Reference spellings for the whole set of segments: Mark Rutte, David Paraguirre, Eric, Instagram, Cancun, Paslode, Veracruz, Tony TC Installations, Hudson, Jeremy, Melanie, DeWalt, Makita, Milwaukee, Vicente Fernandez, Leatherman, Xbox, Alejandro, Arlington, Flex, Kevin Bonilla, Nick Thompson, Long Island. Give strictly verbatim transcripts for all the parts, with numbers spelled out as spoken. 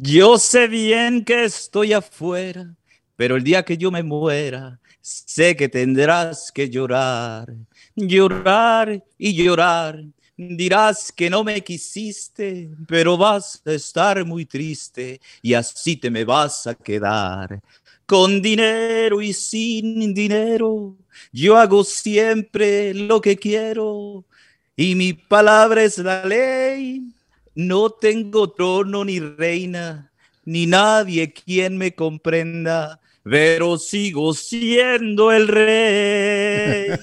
Yo sé bien que estoy afuera, pero el día que yo me muera, sé que tendrás que llorar, llorar y llorar. Dirás que no me quisiste, pero vas a estar muy triste y así te me vas a quedar. Con dinero y sin dinero, yo hago siempre lo que quiero y mi palabra es la ley. No tengo trono ni reina, ni nadie quien me comprenda, pero sigo siendo el rey.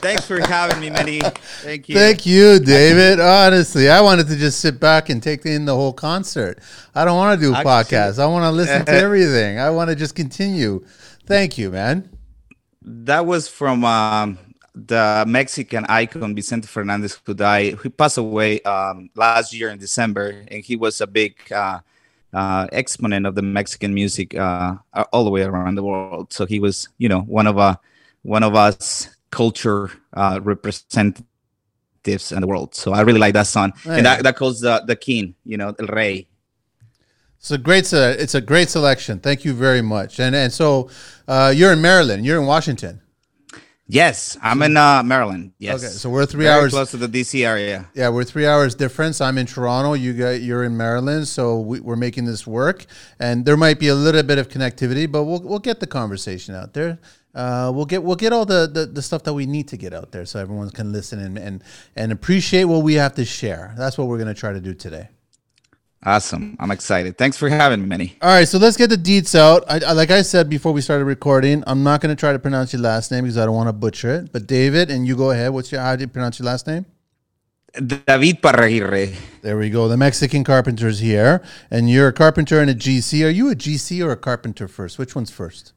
Thanks for having me, Manny. Thank you. Thank you, David. Honestly, I wanted to just sit back and take in the whole concert. I don't want to do podcasts. I want to listen to everything. I want to just continue. Thank you, man. That was from... Um the Mexican icon Vicente Fernandez, who died, who passed away um, last year in December, and he was a big uh, uh, exponent of the Mexican music uh, all the way around the world. So he was, you know, one of uh, one of us culture uh, representatives in the world. So I really like that song, right. And that, that calls the the king, you know, el rey. It's a great, it's a great selection. Thank you very much. And and so uh, you're in Maryland. You're in Washington. Yes, I'm in uh, Maryland. Yes. Okay, so we're three Very hours close to the D C area. Yeah, we're three hours difference. I'm in Toronto. You got you're in Maryland, so we, we're making this work. And there might be a little bit of connectivity, but we'll we'll get the conversation out there. Uh, we'll get we'll get all the, the, the stuff that we need to get out there, so everyone can listen and and, and appreciate what we have to share. That's what we're going to try to do today. Awesome. I'm excited. Thanks for having me, Manny. All right, so let's get the deets out. I, I, like I said before we started recording, I'm not going to try to pronounce your last name because I don't want to butcher it. But David, and you go ahead. What's your, how do you pronounce your last name? David Paraguirre. There we go. The Mexican Carpenter's here. And you're a carpenter and a G C. Are you a G C or a carpenter first? Which one's first?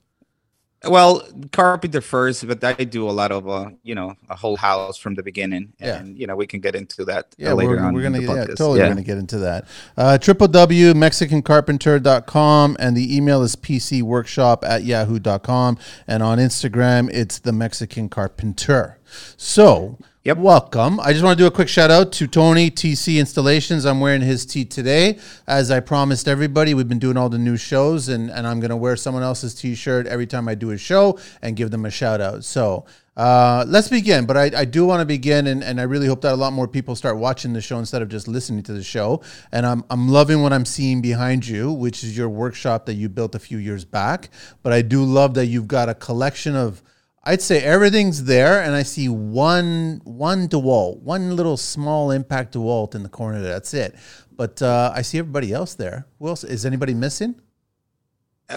Well, carpenter first, but I do a lot of, uh, you know, a whole house from the beginning. And, yeah. you know, we can get into that yeah, uh, later we're, on. We're going to yeah, totally yeah. going to get into that. Uh, w w w dot mexican carpenter dot com. And the email is P C workshop at yahoo dot com. And on Instagram, it's the Mexican Carpenter. So... Yep. Welcome. I just want to do a quick shout out to Tony T C Installations. I'm wearing his tee today. As I promised everybody, we've been doing all the new shows, and, and I'm going to wear someone else's t-shirt every time I do a show and give them a shout out. So uh, let's begin. But I, I do want to begin, and, and I really hope that a lot more people start watching the show instead of just listening to the show. And I'm, I'm loving what I'm seeing behind you, which is your workshop that you built a few years back. But I do love that you've got a collection of, I'd say everything's there, and I see one one DeWalt, one little small impact DeWalt in the corner. That's it. But uh, I see everybody else there. Who else? Is anybody missing?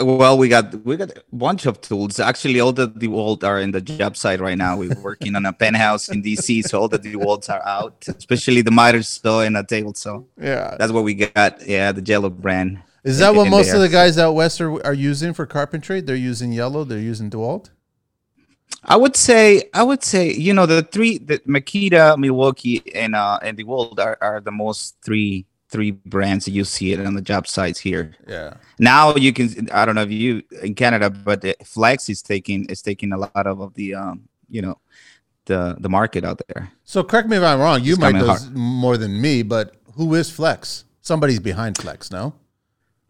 Well, we got we got a bunch of tools. Actually, all the DeWalt are in the job site right now. We're working on a penthouse in D C, so all the DeWalts are out, especially the miter saw and a table saw. Yeah, that's what we got. Yeah, the yellow brand. Is that in, what in most there. of the guys out west are are using for carpentry? They're using yellow. They're using DeWalt. I would say, I would say, you know, the three, the Makita, Milwaukee, and uh, and DeWalt are, are the most three three brands that you see it on the job sites here. Yeah. Now you can, I don't know if you in Canada, but Flex is taking is taking a lot of, of the um, you know, the the market out there. So correct me if I'm wrong. You it's might know more than me, but who is Flex? Somebody's behind Flex, no?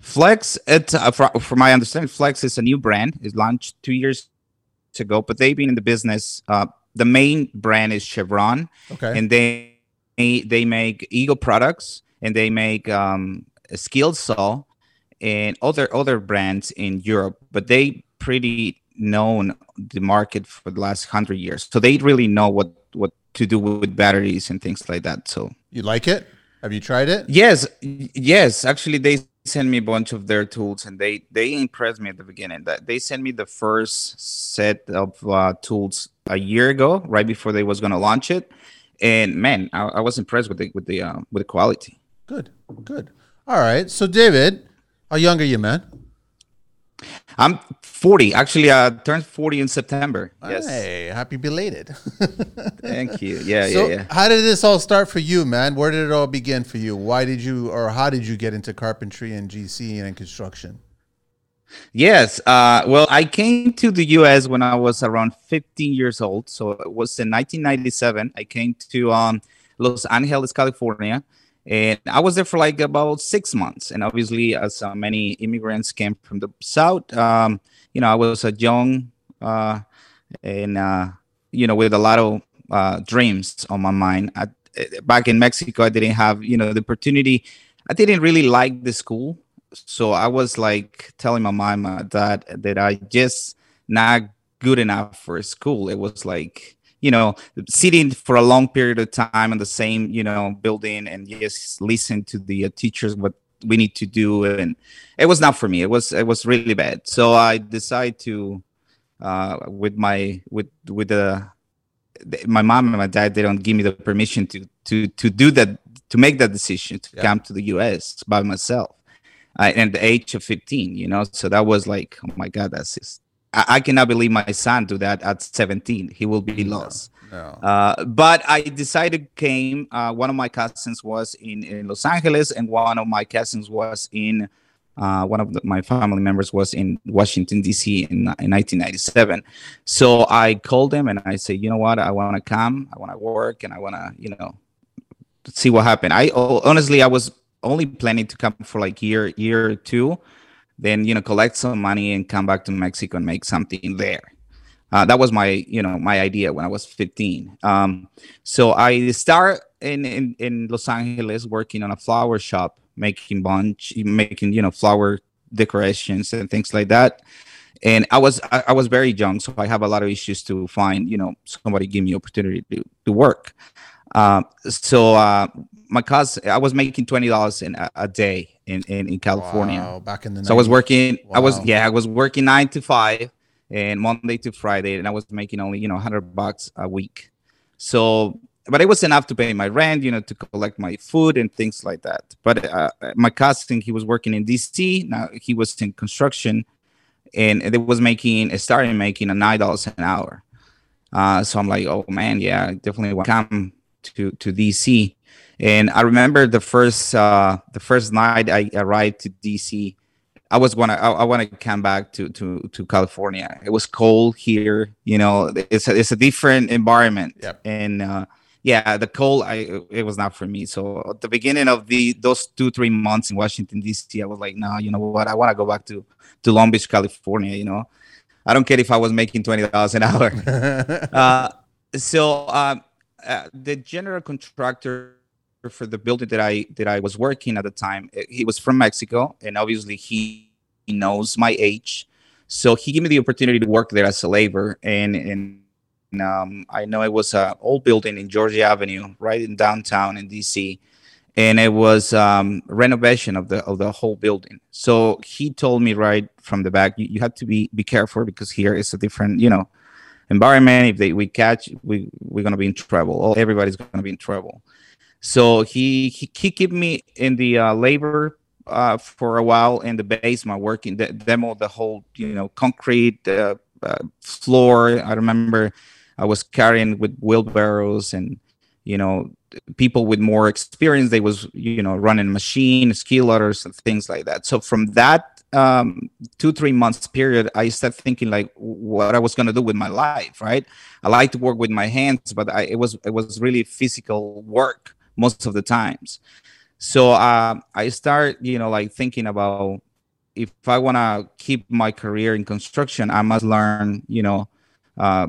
Flex, it's uh, from for my understanding, Flex is a new brand. It launched two years. To go, but they've been in the business. Uh, the main brand is Chevron, okay, and they they make Eagle products, and they make um, a skill saw and other other brands in Europe. But they pretty known the market for the last hundred years, so they really know what what to do with batteries and things like that. So you like it? Have you tried it? Yes, yes. Actually, they sent me a bunch of their tools, and they they impressed me at the beginning. That they sent me the first set of uh, tools a year ago, right before they was gonna launch it, and man, I, I was impressed with the with the uh, with the quality. Good, good. All right, so David, how young are you, man? I'm forty. Actually, I uh, turned forty in September. Yes. Hey, happy belated. Thank you. Yeah, so yeah, yeah. How did this all start for you, man? Where did it all begin for you? Why did you, or how did you get into carpentry and G C and construction? Yes. Uh, well, I came to the U S when I was around fifteen years old. So it was in nineteen ninety-seven. I came to um, Los Angeles, California. And I was there for like about six months. And obviously, as uh, many immigrants came from the South, um, you know, I was a young uh, and, uh, you know, with a lot of uh, dreams on my mind. I, back in Mexico, I didn't have, you know, the opportunity. I didn't really like the school. So I was like telling my mom, my dad, that I just not good enough for school. It was like, you know, sitting for a long period of time in the same, you know, building and just listen to the uh, teachers, what we need to do. And it was not for me. It was, it was really bad. So I decided to, uh, with my, with, with the, my mom and my dad, they don't give me the permission to, to, to do that, to make that decision to yeah. come to the U S by myself uh, at the age of fifteen, you know? So that was like, oh my God, that's just, I cannot believe my son do that at seventeen. He will be lost. No, no. Uh, but I decided came. Uh, one of my cousins was in, in Los Angeles, and one of my cousins was in. Uh, one of the, my family members was in Washington D C in, in nineteen ninety-seven. So I called them and I said, you know what? I want to come. I want to work, and I want to, you know, see what happened. I honestly I was only planning to come for like year year or two. Then, you know, collect some money and come back to Mexico and make something there. Uh, that was my, you know, my idea when I was fifteen. Um, so I started in, in, in Los Angeles working on a flower shop, making bunch, making, you know, flower decorations and things like that. And I was I, I was very young, so I have a lot of issues to find, you know, somebody give me opportunity to, to work. Uh, so uh, my cousin, I was making twenty dollars in a, a day. In, in in California. Wow, back in the nineties. So I was working. Wow. I was yeah. I was working nine to five, and Monday to Friday, and I was making only you know hundred bucks a week. So, but it was enough to pay my rent, you know, to collect my food and things like that. But uh, my cousin, he was working in D C. Now he was in construction, and it was making starting making a nine dollars an hour. Uh, so I'm like, oh man, yeah, I definitely want to come to to D C. And I remember the first uh, the first night I arrived to D C, I was gonna I, I want to come back to, to to California. It was cold here, you know. It's a, it's a different environment, yep. and uh, yeah, the cold I it was not for me. So at the beginning of the those two three months in Washington D C, I was like, no, you know what? I want to go back to, to Long Beach, California. You know, I don't care if I was making twenty dollars an hour. uh, so uh, uh, the general contractor for the building that I that I was working at the time, he was from Mexico, and obviously he, he knows my age, so he gave me the opportunity to work there as a laborer. And and um, I know it was an old building in Georgia Avenue, right in downtown in D C, and it was um, renovation of the of the whole building. So he told me right from the back, you, you have to be be careful because here is a different, you know, environment. If they we catch, we we're gonna be in trouble. Oh, everybody's gonna be in trouble. So he, he he kept me in the uh, labor uh, for a while in the basement working, de- demo the whole, you know, concrete uh, uh, floor. I remember I was carrying with wheelbarrows and, you know, people with more experience. They was, you know, running machine, ski ladders and things like that. So from that um, two, three months period, I started thinking like what I was going to do with my life, right? I like to work with my hands, but I, it was it was really physical work most of the times. So uh, I start, you know, like thinking about if I want to keep my career in construction, I must learn, you know, uh,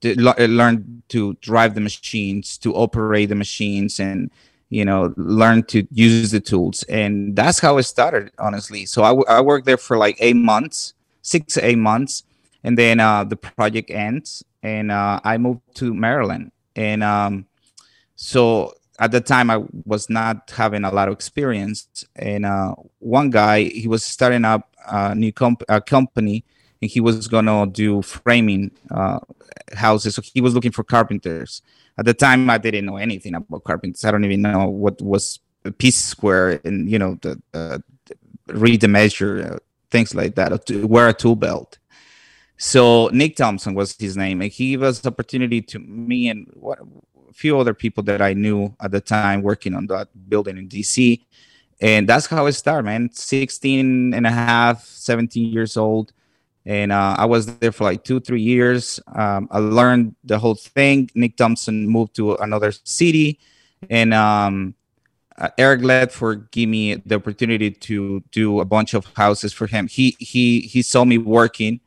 to l- learn to drive the machines, to operate the machines, and, you know, learn to use the tools. And that's how it started, honestly. So I, w- I worked there for like eight months, six to eight months. And then uh, the project ends and uh, I moved to Maryland. And um, so... at the time, I was not having a lot of experience. And uh, one guy, he was starting up a new comp- a company, and he was going to do framing uh, houses. So he was looking for carpenters. At the time, I didn't know anything about carpenters. I don't even know what was a piece square and, you know, the, uh, read the measure, uh, things like that, to wear a tool belt. So Nick Thompson was his name, and he gave us opportunity to me and what few other people that I knew at the time working on that building in D C. And that's how it started, man. sixteen and a half, seventeen years old. And uh, I was there for like two, three years. Um, I learned the whole thing. Nick Thompson moved to another city. And um, Uh, Eric Ledford gave me the opportunity to do a bunch of houses for him. He he he saw me working,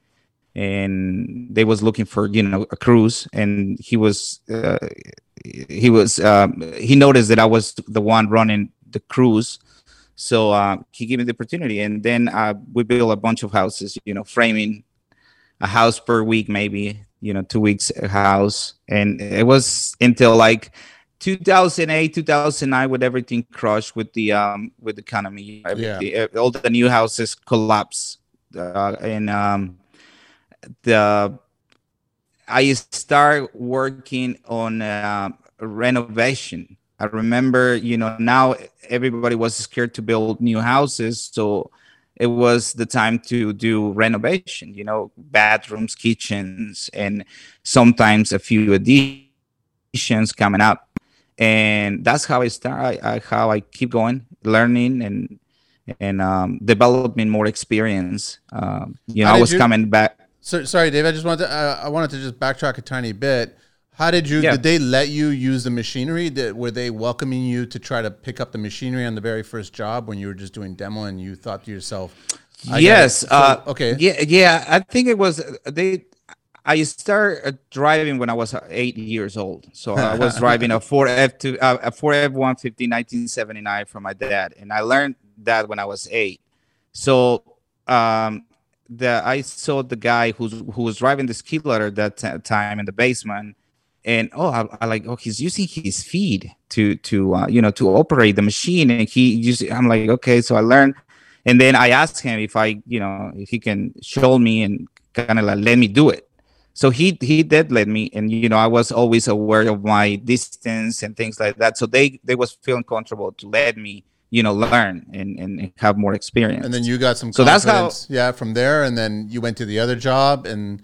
and they was looking for you know a crews, and he was uh, he was um, he noticed that I was the one running the crews, so uh, he gave me the opportunity, and then uh, we built a bunch of houses. You know, framing a house per week, maybe you know two weeks a house, and it was until like two thousand eight, two thousand nine, with everything crushed with the um with the economy, yeah. All the new houses collapsed, uh, and um the I start working on uh, renovation. I remember, you know, now everybody was scared to build new houses, so it was the time to do renovation. You know, bathrooms, kitchens, and sometimes a few additions coming up. And that's how I start. I, I, how I keep going, learning and and um, developing more experience. Um, you know, I was you, coming back. So, sorry, Dave. I just wanted to, uh, I wanted to just backtrack a tiny bit. How did you? Yeah. Did they let you use the machinery? Did, were they welcoming you to try to pick up the machinery on the very first job when you were just doing demo and you thought to yourself, I "Yes, so, uh, okay, yeah, yeah." I think it was they. I started driving when I was eight years old. So I was driving a Ford F two, uh, a Ford F one fifty nineteen seventy-nine from my dad. And I learned that when I was eight. So um, the I saw the guy who's, who was driving the ski litter that t- time in the basement. And, oh, I, I like, oh, he's using his feet to, to uh, you know, to operate the machine. And he used, I'm like, okay, so I learned. And then I asked him if I, you know, if he can show me and kind of like let me do it. So he he did let me, and you know I was always aware of my distance and things like that. So they they was feeling comfortable to let me, you know, learn and, and have more experience. And then you got some confidence, so that's how, yeah, from there. And then you went to the other job, and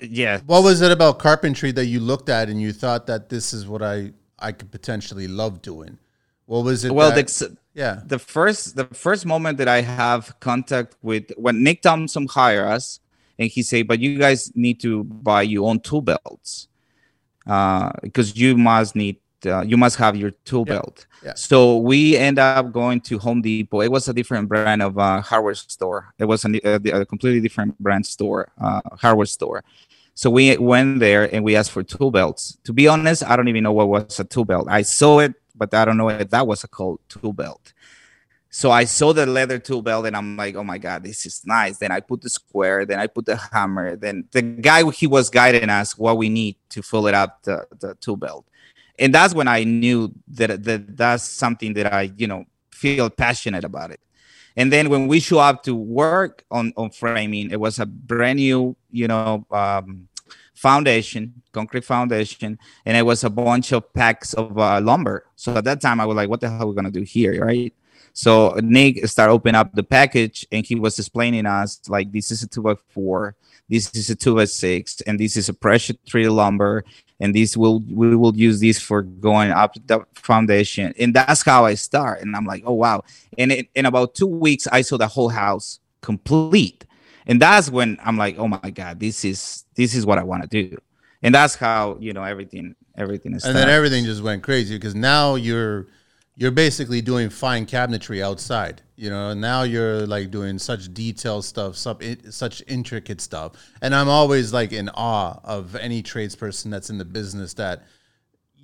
yeah, what was it about carpentry that you looked at and you thought that this is what I I could potentially love doing? What was it? Well, that, the, yeah, the first the first moment that I have contact with when Nick Thompson hired us. And he said, but you guys need to buy your own tool belts uh, because you must need, uh, you must have your tool yeah. belt. Yeah. So we end up going to Home Depot. It was a different brand of uh, hardware store. It was a, a, a completely different brand store, uh, hardware store. So we went there and we asked for tool belts. To be honest, I don't even know what was a tool belt. I saw it, but I don't know if that was a called tool belt. So I saw the leather tool belt and I'm like, oh my God, this is nice. Then I put the square, then I put the hammer. Then the guy, he was guiding us what we need to fill it up, the, the tool belt. And that's when I knew that, that that's something that I, you know, feel passionate about it. And then when we show up to work on, on framing, it was a brand new, you know, um, foundation, concrete foundation, and it was a bunch of packs of uh, lumber. So at that time I was like, what the hell are we going to do here, right? So Nick started opening up the package and he was explaining us like, this is a two by four, this is a two by six, and this is a pressure treated lumber. And this will, we will use this for going up the foundation. And that's how I start. And I'm like, oh, wow. And it, in about two weeks, I saw the whole house complete. And that's when I'm like, oh my God, this is, this is what I want to do. And that's how, you know, everything, everything is. And then everything just went crazy because now you're, You're basically doing fine cabinetry outside, you know, and now you're like doing such detailed stuff, sub, such intricate stuff. And I'm always like in awe of any tradesperson that's in the business that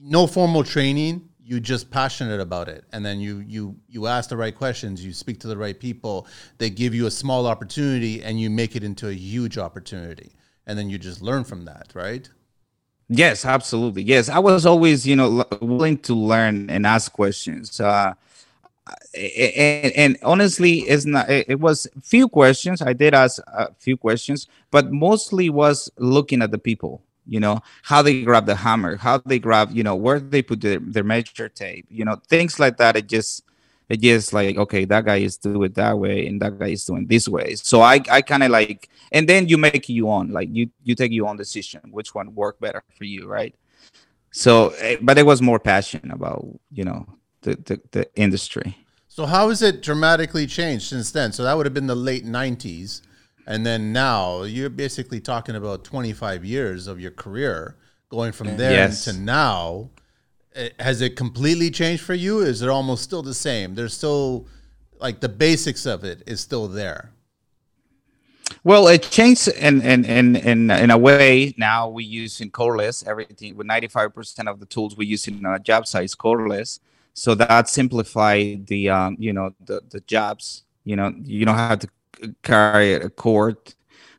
no formal training, you just passionate about it. And then you, you, you ask the right questions, you speak to the right people, they give you a small opportunity and you make it into a huge opportunity. And then you just learn from that, right? Yes, absolutely. Yes, I was always, you know, willing to learn and ask questions. Uh, and, and honestly, it's not. It was few questions. I did ask a few questions, but mostly was looking at the people. You know, how they grab the hammer, how they grab, you know, where they put their, their measure tape. You know, things like that. It just, it just like, okay, that guy is doing it that way, and that guy is doing this way. So I, I kind of like, and then you make your own, like you, you take your own decision, which one worked better for you, right? So, but it was more passion about, you know, the, the, the industry. So how has it dramatically changed since then? So that would have been the late nineties, and then now you're basically talking about twenty-five years of your career going from there yes. to now. has it completely changed for you? Is it almost still the same? There's still, like, the basics of it is still there. Well, it changed in in, in, in, in a way. Now we use in cordless everything. With ninety-five percent of the tools we use in a job site is cordless. So that simplified the, um, you know, the, the jobs. You know, you don't have to carry a cord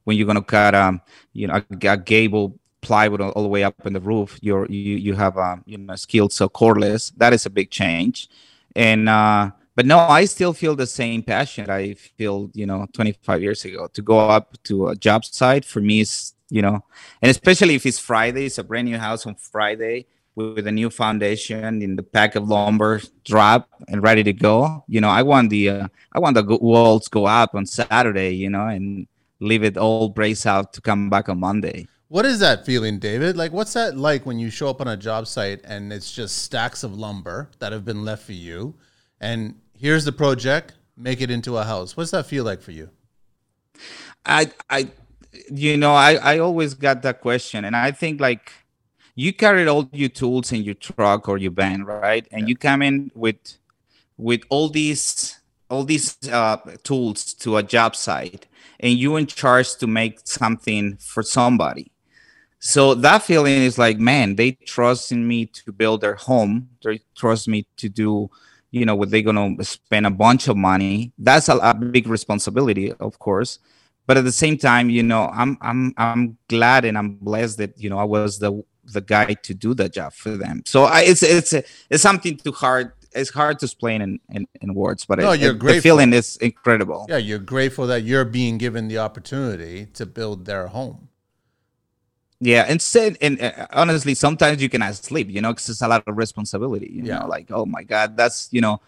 when you're going to cut, um, you know, a, a gable plywood all the way up in the roof. You're, you you have um, you know, skilled, so cordless. That is a big change. And, uh, but no, I still feel the same passion I feel, you know, twenty-five years ago to go up to a job site. For me, is, you know, and especially if it's Friday, it's a brand new house on Friday with a new foundation in the pack of lumber drop and ready to go. You know, I want the, uh, I want the walls to go up on Saturday, you know, and leave it all braced out to come back on Monday. What is that feeling, David? Like, what's that like when you show up on a job site and it's just stacks of lumber that have been left for you, and here's the project, make it into a house? What's that feel like for you? I, I, you know, I, I always got that question. And I think, like, you carried all your tools in your truck or your van, right? And yeah. you come in with, with all these, all these uh, tools to a job site, and you're in charge to make something for somebody. So that feeling is like, man, they trust in me to build their home. They trust me to do, you know, what they're going to spend a bunch of money. That's a, a big responsibility, of course. But at the same time, you know, I'm, I'm, I'm glad and I'm blessed that, you know, I was the, the guy to do the job for them. So I, it's, it's, it's something too hard. It's hard to explain in, in, in words, but no, it, you're it, the feeling is incredible. Yeah. You're grateful that you're being given the opportunity to build their home. Yeah, and said, and uh, honestly, sometimes you cannot sleep, you know, because it's a lot of responsibility. You yeah. know, like, oh my God, that's, you know,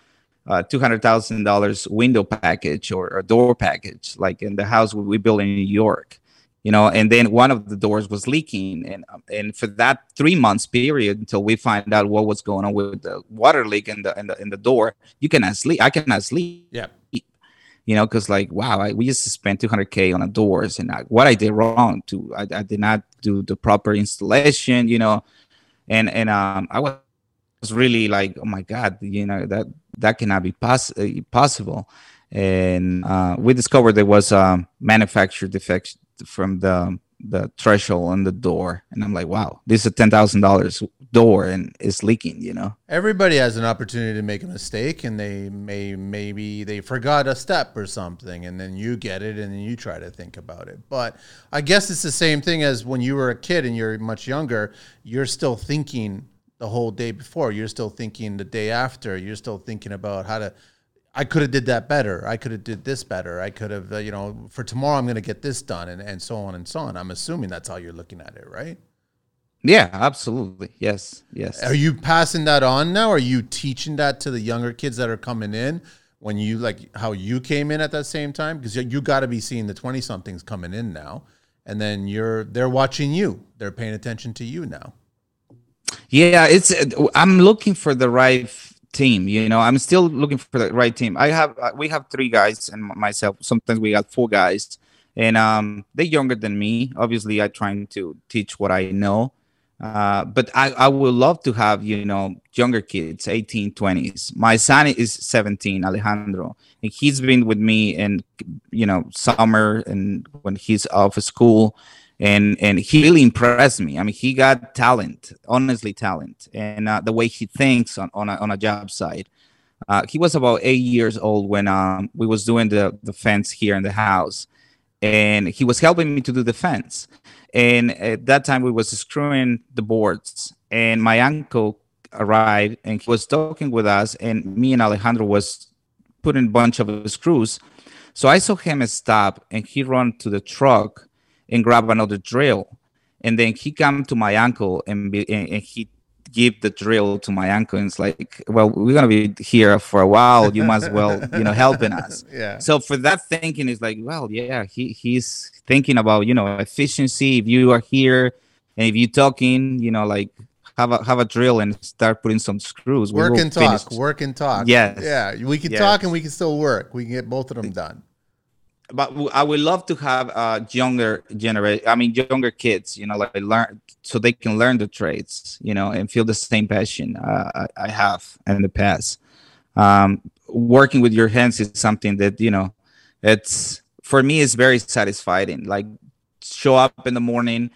uh, two hundred thousand dollars window package or a door package, like in the house we built in New York, you know. And then one of the doors was leaking, and and for that three months period until we find out what was going on with the water leak and the and the, and the door, you cannot sleep. I cannot sleep. Yeah. You know, because like, wow, I, we just spent two hundred K on the doors, and I, what I did wrong to I, I did not do the proper installation, you know, and and um, I was really like, oh my God, you know, that that cannot be poss- possible. And uh, we discovered there was a manufacturer defect from the the threshold on the door, and I'm like, wow, this is a ten thousand dollars door and it's leaking, you know. Everybody has an opportunity to make a mistake, and they may maybe they forgot a step or something, and then you get it and then you try to think about it. But I guess it's the same thing as when you were a kid and you're much younger, you're still thinking the whole day before, you're still thinking the day after, you're still thinking about how to, I could have did that better. I could have did this better. I could have, uh, you know, for tomorrow I'm going to get this done, and, and so on and so on. I'm assuming that's how you're looking at it, right? Yeah, absolutely. Yes, yes. Are you passing that on now? Are you teaching that to the younger kids that are coming in when you, like, how you came in at that same time? Because you, you got to be seeing the twenty-somethings coming in now, and then you're they're watching you. They're paying attention to you now. Yeah, it's. I'm looking for the right team, you know. I'm still looking for the right team. I have uh, we have three guys and myself. Sometimes we got four guys, and um they're younger than me. Obviously, I'm trying to teach what I know, uh but I I would love to have, you know, younger kids, eighteen, twenties. My son is seventeen, Alejandro, and he's been with me in, you know, summer and when he's off of school, and and he really impressed me. I mean, he got talent, honestly talent, and uh, the way he thinks on on a, on a job site. Uh, he was about eight years old when um we was doing the the fence here in the house, and he was helping me to do the fence. And at that time we was screwing the boards, and my uncle arrived and he was talking with us, and me and Alejandro was putting a bunch of screws. So I saw him stop, and he run to the truck and grab another drill. And then he come to my uncle, and, be, and, and he give the drill to my uncle. And it's like, well, we're going to be here for a while. You might as well, you know, helping us. Yeah. So for that thinking, it's like, well, yeah, he, he's thinking about, you know, efficiency. If you are here and if you're talking, you know, like have a, have a drill and start putting some screws. Work and finish. talk, work and talk. Yes. Yeah. We can yes. talk and we can still work. We can get both of them done. but I would love to have uh, younger generation. I mean, younger kids, you know, like learn so they can learn the trades, you know, and feel the same passion uh, I, I have in the past. Um, working with your hands is something that, you know, it's for me, it's very satisfying. Like show up in the morning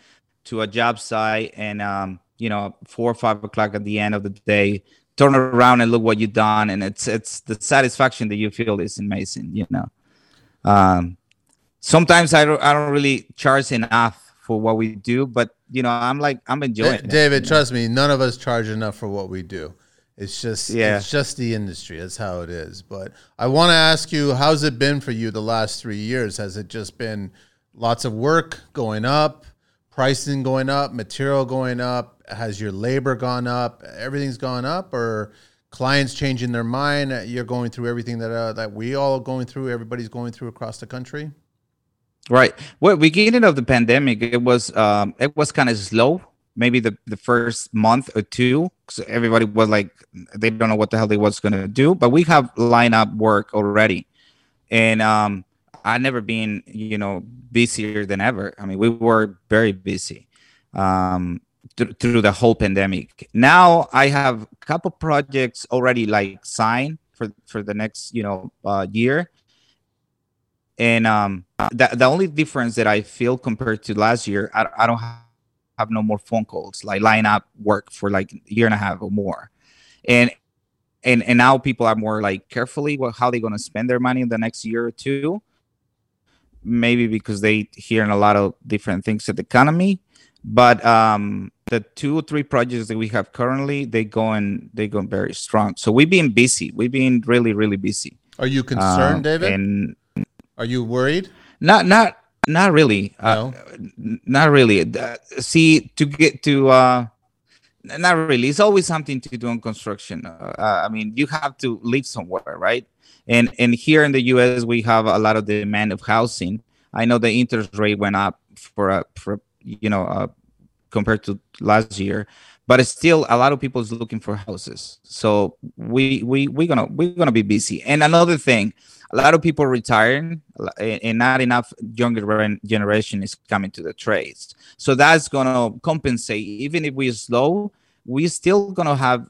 to a job site and, um, you know, four or five o'clock at the end of the day, turn around and look what you've done. And it's, it's the satisfaction that you feel is amazing, you know. Um, sometimes I don't, I don't really charge enough for what we do, but you know, I'm like, I'm enjoying it. David, trust me, none of us charge enough for what we do. It's just, yeah. It's just the industry. That's how it is. But I want to ask you, how's it been for you the last three years? Has it just been lots of work going up, pricing going up, material going up? Has your labor gone up? Everything's gone up, or clients changing their mind? You're going through everything that uh, that we all are going through. Everybody's going through across the country. Right. Well, beginning of the pandemic, it was um, it was kind of slow. Maybe the, the first month or two, because everybody was like, they don't know what the hell they was going to do. But we have lineup work already. And um, I've never been, you know, busier than ever. I mean, we were very busy um, th- through the whole pandemic. Now I have a couple projects already like signed for, for the next, you know, uh, year. And um, the, the only difference that I feel compared to last year, I, I don't have. have no more phone calls, like line up work for like a year and a half or more. And and and now people are more like carefully well, how they're going to spend their money in the next year or two, maybe because they hearing a lot of different things at the economy. But um, the two or three projects that we have currently, they going they going very strong. So we've been busy. We've been really, really busy. Are you concerned, uh, David? And are you worried? Not, not, Not really. No. Uh, not really. Uh, see, to get to, uh, not really. It's always something to do in construction. Uh, I mean, you have to live somewhere, right? And and here in the U S, we have a lot of demand of housing. I know the interest rate went up for, uh, for you know, uh, compared to last year, but it's still a lot of people is looking for houses. So we we we gonna we're gonna be busy. And another thing. A lot of people retiring, and not enough younger generation is coming to the trades. So that's going to compensate. Even if we're slow, we're still going to have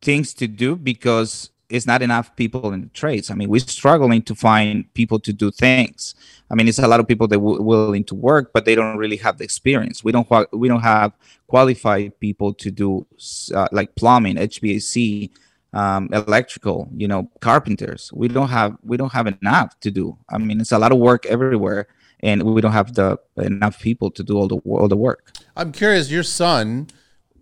things to do because it's not enough people in the trades. I mean, we're struggling to find people to do things. I mean, it's a lot of people that are w- willing to work, but they don't really have the experience. We don't we don't have qualified people to do uh, like plumbing, H V A C. Um, electrical, you know, carpenters. We don't have we don't have enough to do. I mean, it's a lot of work everywhere, and we don't have the enough people to do all the all the work. I'm curious, your son,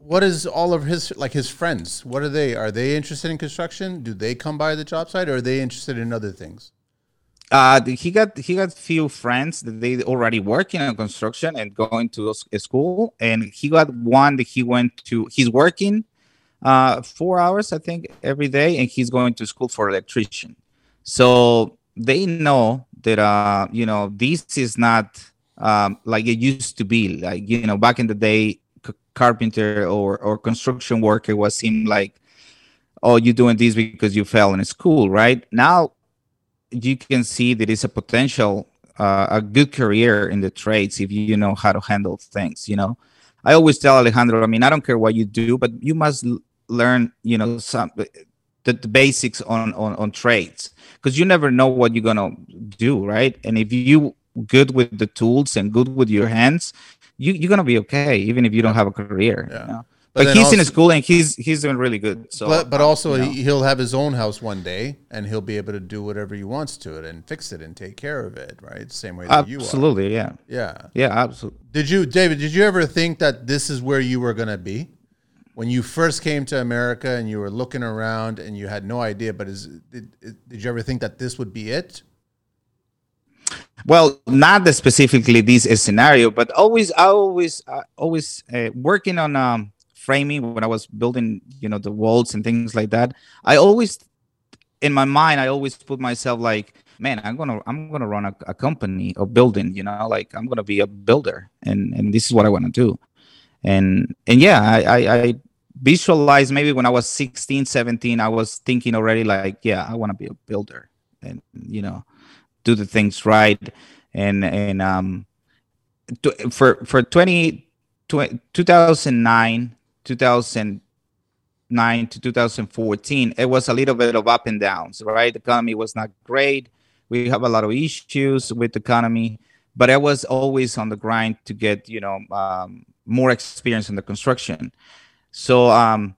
what is all of his like his friends? What are they? Are they interested in construction? Do they come by the job site, or are they interested in other things? Uh, he got he got few friends that they already working in construction and going to a school, and he got one that he went to. He's working. Uh, four hours, I think, every day, and he's going to school for electrician. So they know that, uh, you know, this is not um, like it used to be. Like, you know, back in the day, c- carpenter or, or construction worker was seen like, oh, you're doing this because you fell in school, right? Now you can see that it's a potential, uh, a good career in the trades if you know how to handle things, you know. I always tell Alejandro, I mean, I don't care what you do, but you must l- learn, you know, some the, the basics on, on, on trades, because you never know what you're going to do, right? And if you good with the tools and good with your hands, you, you're going to be okay, even if you don't have a career. Yeah. You know? But, but he's also, in school and he's he's doing really good. So, But, but also you know. He'll have his own house one day and he'll be able to do whatever he wants to it and fix it and take care of it, right? Same way that absolutely, you are. Absolutely, yeah. Yeah. Yeah, absolutely. Did you, David, did you ever think that this is where you were going to be? When you first came to America and you were looking around and you had no idea, but is did, did you ever think that this would be it? Well, not specifically this scenario, but always, I always, uh, always uh, working on... Um, framing when I was building, you know, the walls and things like that. I always, in my mind, I always put myself like, man, I'm gonna, I'm gonna run a, a company or building, you know, like I'm gonna be a builder, and and this is what I want to do, and and yeah, I, I I visualized maybe when I was sixteen, seventeen, I was thinking already like, yeah, I want to be a builder, and you know, do the things right. And and um, to, for for twenty, twenty, two thousand nine, two thousand nine to two thousand fourteen, it was a little bit of up and downs, right? The economy was not great. We have a lot of issues with the economy, but I was always on the grind to get, you know, um, more experience in the construction. So um,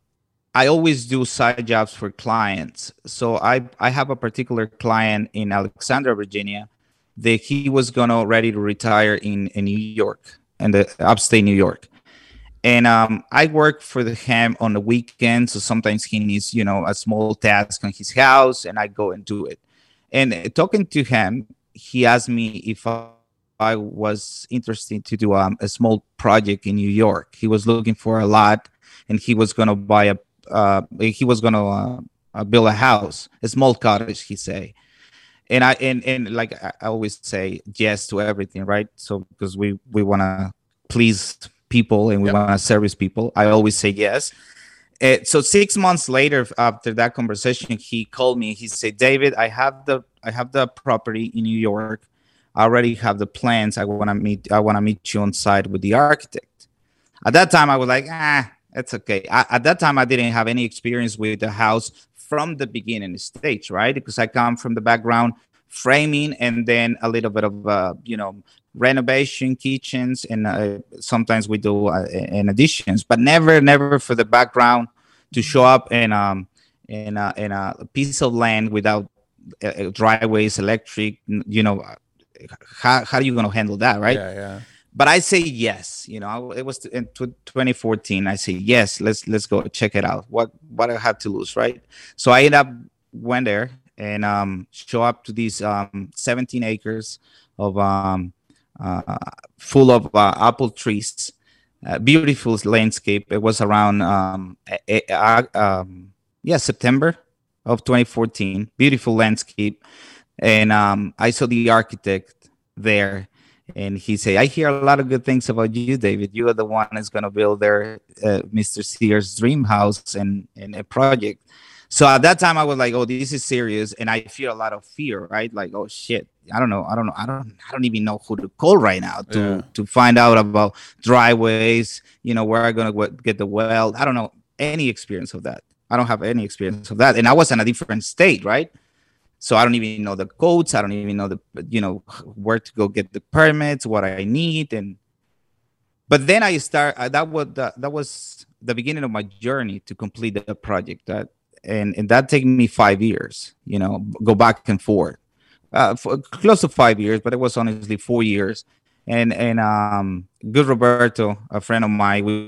I always do side jobs for clients. So I I have a particular client in Alexandria, Virginia, that he was gonna ready to retire in, in New York, in the upstate New York. And um, I work for the him on the weekends. So sometimes he needs, you know, a small task on his house, and I go and do it. And talking to him, he asked me if I, I was interested to do um, a small project in New York. He was looking for a lot, and he was going to buy a, uh, he was going to uh, build a house, a small cottage, he say. And I, and, and like I always say yes to everything, right? So, because we, we want to please people and we yep. want to service people. I always say yes. Uh, so six months later, after that conversation, he called me. He said, "David, I have the I have the property in New York. I already have the plans. I want to meet. I want to meet you on site with the architect." At that time, I was like, "Ah, that's okay." I, at that time, I didn't have any experience with the house from the beginning stage, right? Because I come from the background framing and then a little bit of uh, you know renovation, kitchens, and uh, sometimes we do uh, in additions, but never, never for the background to show up in um in a, in a piece of land without uh, driveways, electric. You know, how how are you gonna handle that, right? Yeah, yeah. But I say yes. You know, it was in twenty fourteen. I say yes. Let's let's go check it out. What what I have to lose, right? So I end up went there and um show up to these um seventeen acres of um. Uh, full of uh, apple trees, uh, beautiful landscape. It was around um, a, a, a, um, yeah September of twenty fourteen. Beautiful landscape, and um, I saw the architect there, and he said, "I hear a lot of good things about you, David. You are the one that's gonna build their uh, Mister Sears' dream house and and a project." So at that time, I was like, "Oh, this is serious," and I feel a lot of fear, right? Like, "Oh shit, I don't know, I don't know, I don't, I don't even know who to call right now to yeah. to find out about driveways. You know, where I'm gonna get the weld. I don't know any experience of that. I don't have any experience of that, and I was in a different state, right? So I don't even know the codes. I don't even know the, you know, where to go get the permits, what I need, and but then I start. That was the, that was the beginning of my journey to complete the project. That. And and that took me five years, you know, go back and forth, uh, for close to five years, but it was honestly four years. And and um, good Roberto, a friend of mine, we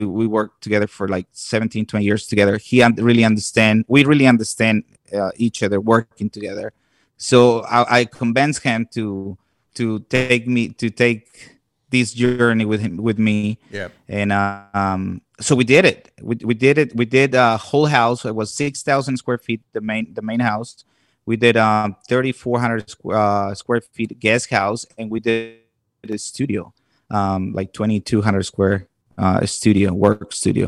we worked together for like seventeen, twenty years together. He really understand. We really understand uh, each other working together. So I, I convinced him to to take me to take. this journey with him, with me. Yeah. And uh, um, so we did it. We we did it. We did a whole house. It was six thousand square feet, the main the main house. We did um thirty-four hundred uh, square feet guest house, and we did a studio, um, like twenty-two hundred square uh, studio, work studio.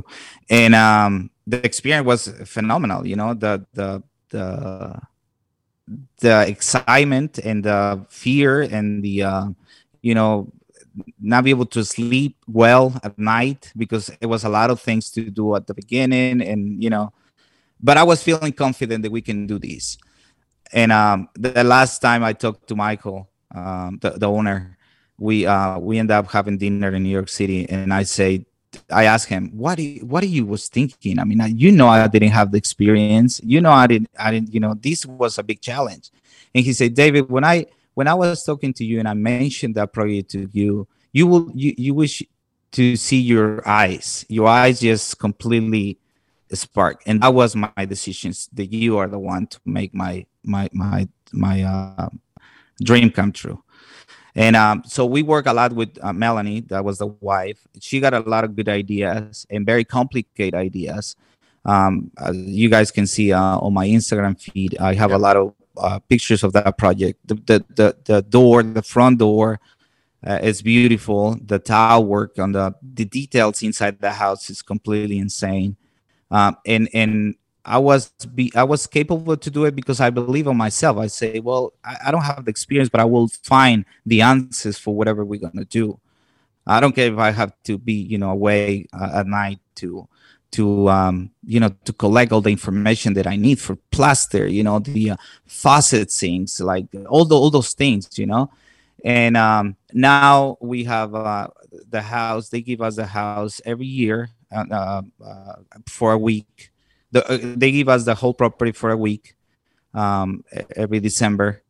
And um, the experience was phenomenal. You know, the the the the excitement and the fear and the uh, you know. Not be able to sleep well at night because it was a lot of things to do at the beginning, and you know, but I was feeling confident that we can do this. And um, the, the last time I talked to Michael, um, the, the owner, we uh, we ended up having dinner in New York City, and I say, I asked him, "What do you, what do you was thinking? I mean, I, you know, I didn't have the experience. You know, I didn't, I didn't. You know, this was a big challenge." And he said, "David, when I." When I was talking to you and I mentioned that project to you, you will you, you wish to see your eyes. Your eyes just completely spark. And that was my decisions. That you are the one to make my my my my uh, dream come true. And um, so we work a lot with uh, Melanie. That was the wife. She got a lot of good ideas and very complicated ideas. Um, uh, you guys can see uh, on my Instagram feed. I have yeah. a lot of. Uh, pictures of that project. The the the, the door, the front door, uh, is beautiful. The tile work on the the details inside the house is completely insane. Um, and and I was be I was capable to do it because I believe in myself. I say, well, I, I don't have the experience, but I will find the answers for whatever we're gonna do. I don't care if I have to be, you know, away uh, at night to to um you know to collect all the information that I need for plaster, you know, the uh, faucet things, like all the all those things, you know. And um, now we have uh, the house. They give us the house every year uh, uh, for a week. The, uh, they give us the whole property for a week. Um, every December,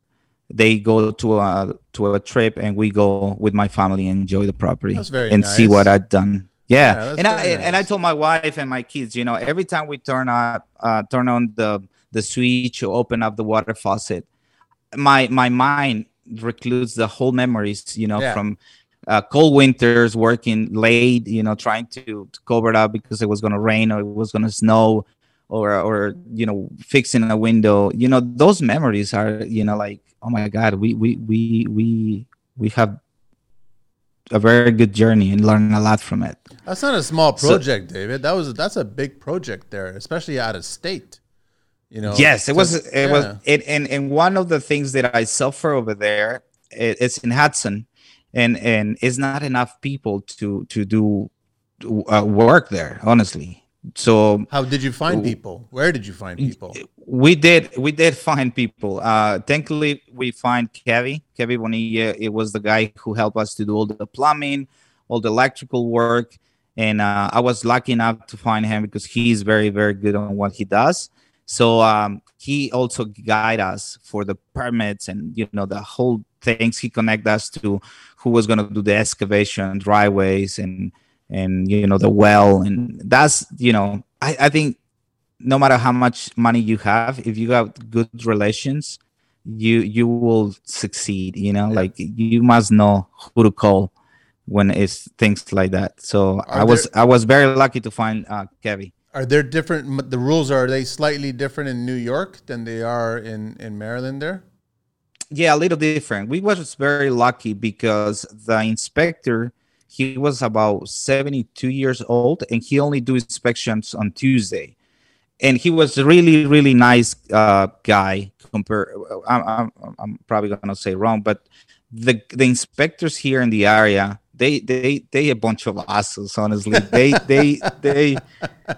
they go to a to a trip, and we go with my family and enjoy the property. That's very and nice. See what I've done. Yeah, yeah and I nice. and I told my wife and my kids, you know, every time we turn up, uh, turn on the the switch or open up the water faucet, my my mind recludes the whole memories, you know, yeah. from uh, cold winters, working late, you know, trying to, to cover it up because it was going to rain or it was going to snow, or, or, you know, fixing a window, you know, those memories are, you know, like, oh my God, we, we, we, we, we have a very good journey and learn a lot from it. That's not a small project, so, David, that was, that's a big project there, especially out of state. You know, yes, it was. It yeah. was. It and, and one of the things that I suffer over there, it, it's in Hudson, and and it's not enough people to to do uh, work there. Honestly, so how did you find people? Where did you find people? We did. We did find people. Uh, thankfully, we find Kevin. Kevin Bonilla. It was the guy who helped us to do all the plumbing, all the electrical work, and uh, I was lucky enough to find him because he's very, very good on what he does. So um, he also guided us for the permits and, you know, the whole things. He connected us to who was going to do the excavation, driveways, and, and you know, the well. And that's, you know, I, I think no matter how much money you have, if you have good relations, you you will succeed, you know. Yeah. Like, you must know who to call when it's things like that. So Are I was there- I was very lucky to find uh, Kevin. Are there different, the rules, are they slightly different in New York than they are in, in Maryland there? Yeah, a little different. We was very lucky because the inspector, he was about seventy-two years old, and he only do inspections on Tuesday. And he was a really, really nice uh, guy. Compare, I'm, I'm, I'm probably going to say wrong, but the the inspectors here in the area, They they they a bunch of assholes, honestly. They they they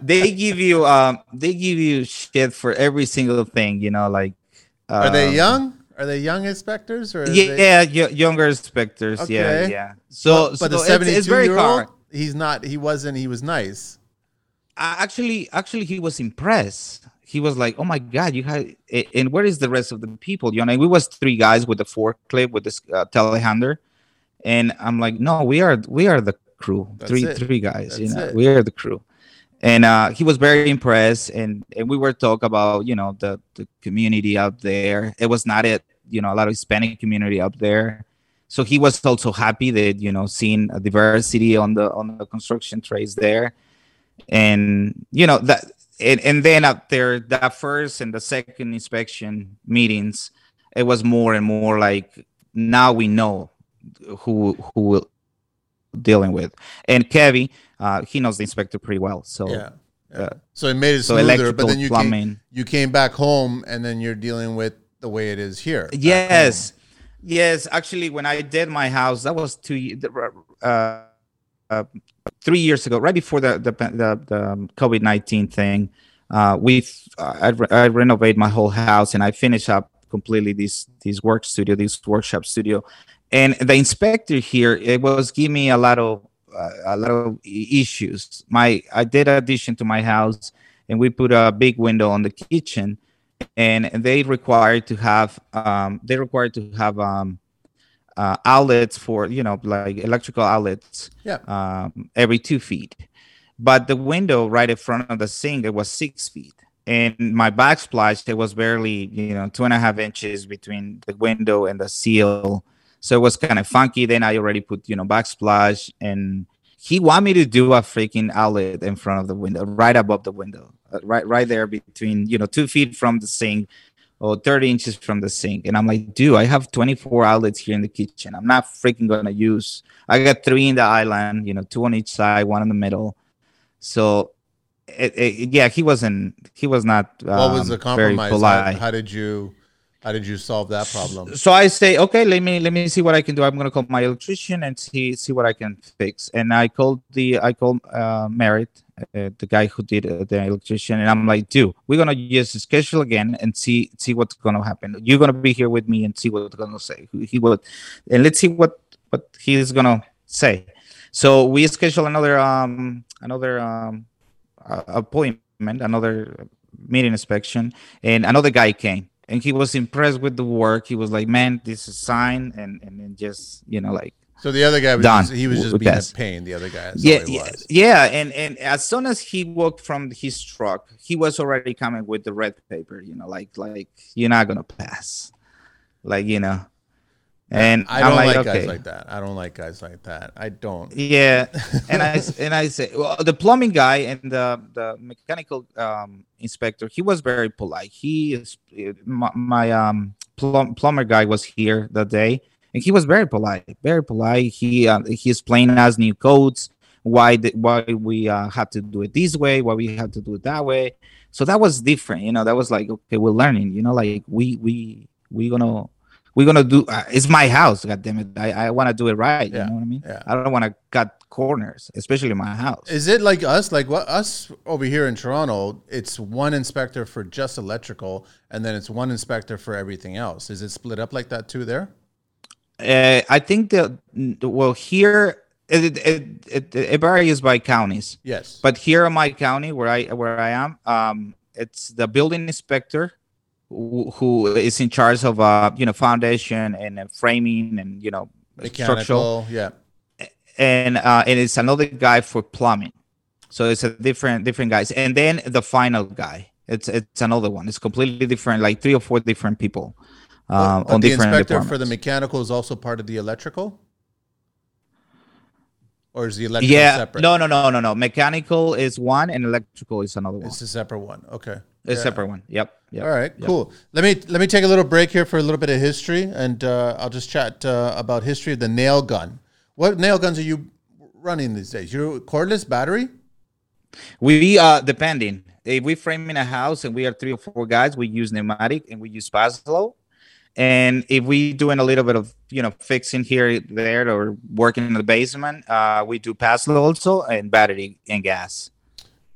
they give you um they give you shit for every single thing, you know, like um, Are they young? Are they young inspectors or Yeah, they... yeah younger inspectors, okay. yeah, yeah. So but, but so the seventy-two-year-old he's not he wasn't he was nice. Actually actually he was impressed. He was like, "Oh my God, you had and where is the rest of the people?" You know, and we was three guys with the forklift with this uh, telehandler. And I'm like, no, we are we are the crew, That's three it. three guys, That's you know, it. we are the crew. And uh, he was very impressed, and, and we were talking about, you know, the, the community up there. It was not it, you know, a lot of Hispanic community up there. So he was also happy that, you know, seeing a diversity on the on the construction trades there, and you know that, and, and then up there, that first and the second inspection meetings, it was more and more like now we know who who we're dealing with. And Kevin, uh, he knows the inspector pretty well. So yeah, yeah. Uh, so it made it smoother. So but then you came, you came back home, and then you're dealing with the way it is here. Yes, yes. Actually, when I did my house, that was two, uh, uh, three years ago, right before the the, the, the COVID nineteen thing. Uh, we uh, I, re- I renovated my whole house, and I finished up completely this this work studio, this workshop studio. And the inspector here, it was giving me a lot of uh, a lot of issues. My I did an addition to my house, and we put a big window on the kitchen, and they required to have um, they required to have um, uh, outlets for, you know, like electrical outlets, yeah, um, every two feet. But the window right in front of the sink, it was six feet. And my backsplash, there was barely, you know, two and a half inches between the window and the seal. So it was kind of funky. Then I already put, you know, backsplash, and he wanted me to do a freaking outlet in front of the window, right above the window, right, right there between, you know, two feet from the sink or thirty inches from the sink. And I'm like, dude, I have twenty-four outlets here in the kitchen. I'm not freaking going to use, I got three in the island, you know, two on each side, one in the middle. So it, it, yeah, he wasn't. He was not. Um, what was the compromise? How, how did you? How did you solve that problem? So I say, okay, let me let me see what I can do. I'm gonna call my electrician and see see what I can fix. And I called the I called uh, Merritt, uh, the guy who did uh, the electrician, and I'm like, dude, we're gonna just schedule again and see see what's gonna happen. You're gonna be here with me and see what's gonna say. He will, and let's see what what he's gonna say. So we schedule another um another um appointment, another meeting inspection, and another guy came. And he was impressed with the work. He was like, "Man, this is sign," and and then just you know like. So the other guy was just, he was just being a pain. The other guy, yeah, yeah, yeah. And and as soon as he walked from his truck, he was already coming with the red paper. You know, like like you're not gonna pass, like you know. And I don't I'm like, like guys okay. like that. I don't like guys like that. I don't. Yeah, and I and I say, well, the plumbing guy and the the mechanical um, inspector, he was very polite. He is my, my um plum, plumber guy was here that day, and he was very polite, very polite. He uh, he explained us new codes, why the, why we uh, have to do it this way, why we have to do it that way. So that was different, you know. That was like, okay, we're learning, you know, like we we we gonna. We're gonna do. Uh, it's my house. God damn it! I, I want to do it right. Yeah, you know what I mean? Yeah. I don't want to cut corners, especially in my house. Is it like us? Like what us over here in Toronto? It's one inspector for just electrical, and then it's one inspector for everything else. Is it split up like that too there? Uh, I think that well here it it, it it varies by counties. Yes. But here in my county, where I where I am, um, it's the building inspector who is in charge of uh you know foundation and uh, framing and you know mechanical, structural, yeah, and uh and it's another guy for plumbing, so it's a different different guys, and then the final guy, it's it's another one, it's completely different, like three or four different people. Um well, on the different inspector for the mechanical is also part of the electrical, or is the electrical yeah separate? no no no no no mechanical is one and electrical is another one. It's a separate one. Okay. A yeah. separate one. Yep. Yep. All right. Yep. Cool. Let me let me take a little break here for a little bit of history, and uh, I'll just chat uh, about history of the nail gun. What nail guns are you running these days? You're cordless battery? We are uh, depending. If we frame in a house and we are three or four guys, we use pneumatic and we use Paslode. And if we doing a little bit of you know fixing here there or working in the basement, uh, we do Paslode also and battery and gas.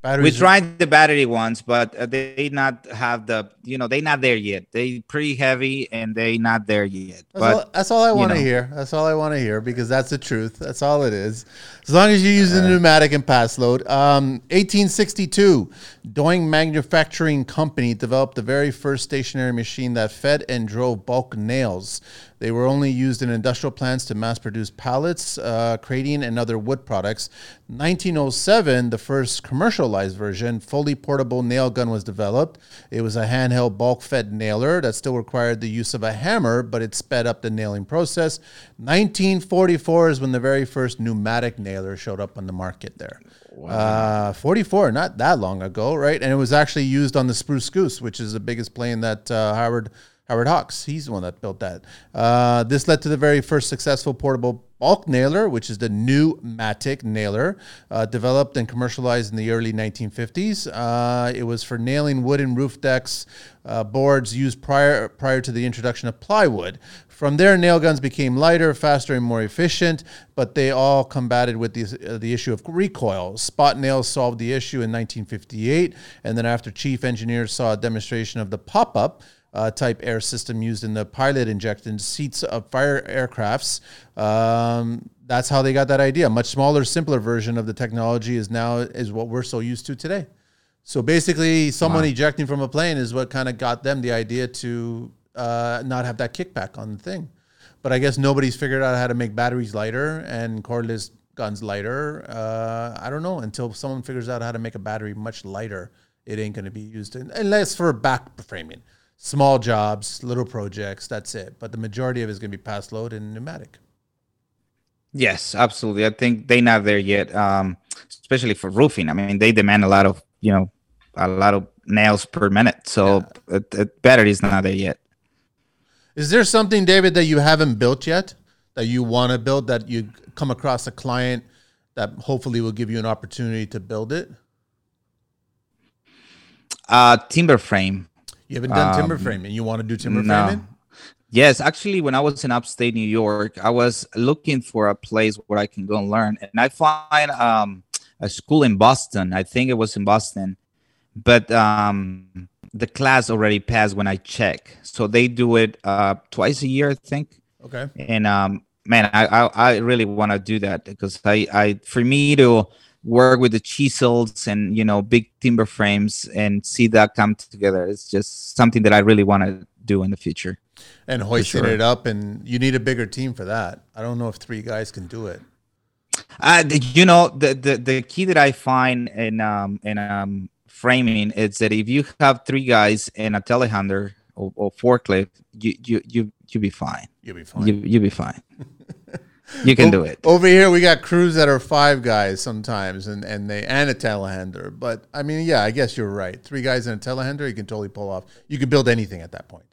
Batteries. We tried the battery ones, but they not have the, you know, they not there yet. They pretty heavy and they not there yet. That's, but, all, that's all I want to hear. That's all I want to hear, because that's the truth. That's all it is. As long as you use uh, the pneumatic and Paslode. Um, eighteen sixty-two, Doing Manufacturing Company developed the very first stationary machine that fed and drove bulk nails. They were only used in industrial plants to mass-produce pallets, uh, crating, and other wood products. nineteen oh seven, the first commercialized version, fully portable nail gun was developed. It was a handheld bulk-fed nailer that still required the use of a hammer, but it sped up the nailing process. nineteen forty-four is when the very first pneumatic nailer showed up on the market there. Wow. Uh, forty-four, not that long ago, right? And it was actually used on the Spruce Goose, which is the biggest plane that uh, Howard... Howard Hawks, he's the one that built that. Uh, this led to the very first successful portable bulk nailer, which is the pneumatic nailer, uh, developed and commercialized in the early nineteen fifties. Uh, it was for nailing wooden roof decks, uh, boards used prior prior to the introduction of plywood. From there, nail guns became lighter, faster, and more efficient, but they all combated with the, uh, the issue of recoil. Spot nails solved the issue in nineteen fifty-eight, and then after chief engineers saw a demonstration of the pop-up, Uh, type air system used in the pilot injection seats of fire aircrafts. Um, that's how they got that idea. A much smaller, simpler version of the technology is now is what we're so used to today. So basically, someone wow. ejecting from a plane is what kind of got them the idea to uh, not have that kickback on the thing. But I guess nobody's figured out how to make batteries lighter and cordless guns lighter. Uh, I don't know. Until someone figures out how to make a battery much lighter, it ain't going to be used in, unless for back framing. Small jobs, little projects, that's it. But the majority of it is going to be Paslode and pneumatic. Yes, absolutely. I think they're not there yet, um, especially for roofing. I mean, they demand a lot of, you know, a lot of nails per minute. So yeah. it, it, battery's not there yet. Is there something, David, that you haven't built yet that you want to build, that you come across a client that hopefully will give you an opportunity to build it? Uh, timber frame. You haven't done um, timber frame, and you want to do timber no. framing? Yes, actually, when I was in upstate New York, I was looking for a place where I can go and learn, and I find um, a school in Boston. I think it was in Boston, but um, the class already passed when I check. So they do it uh, twice a year, I think. Okay. And um, man, I I, I really want to do that because I, I for me to work with the chisels and, you know, big timber frames and see that come together. It's just something that I really want to do in the future. And hoisting sure. it up, and you need a bigger team for that. I don't know if three guys can do it. Uh, you know, the, the, the key that I find in, um, in um, framing is that if you have three guys and a telehandler or, or forklift, you, you, you, you'll be fine. You'll be fine. You, you'll be fine. You can do it. Over here, we got crews that are five guys sometimes, and, and they and a telehandler. But I mean, yeah, I guess you're right. Three guys and a telehandler, you can totally pull off. You could build anything at that point.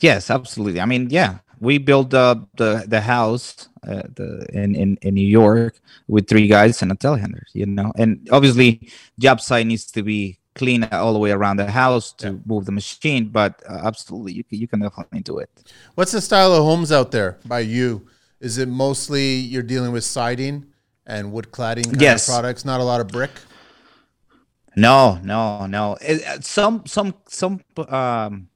Yes, absolutely. I mean, yeah, we built uh, the the house uh, the in, in in New York with three guys and a telehandler. You know, and obviously, job site needs to be clean all the way around the house to yeah. move the machine. But uh, absolutely, you you can definitely do it. What's the style of homes out there by you? Is it mostly you're dealing with siding and wood cladding kind yes. of products? Not a lot of brick. No, no, no. It, some, some, some um,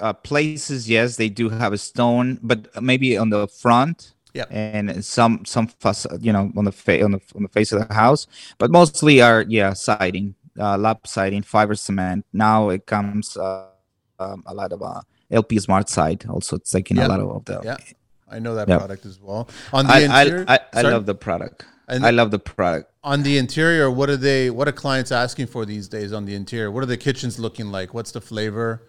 uh, places, yes, they do have a stone, but maybe on the front. Yeah, and some, some facade, you know, on the fa- on the on the face of the house. But mostly are yeah siding, uh, lap siding, fiber cement. Now it comes uh, um, a lot of uh, L P smart side. Also, it's taking yep. a lot of the. Yep. I know that yep. product as well. On the I, interior, I, I, I love the product. And I love the product. On the interior, what are they? What are clients asking for these days on the interior? What are the kitchens looking like? What's the flavor,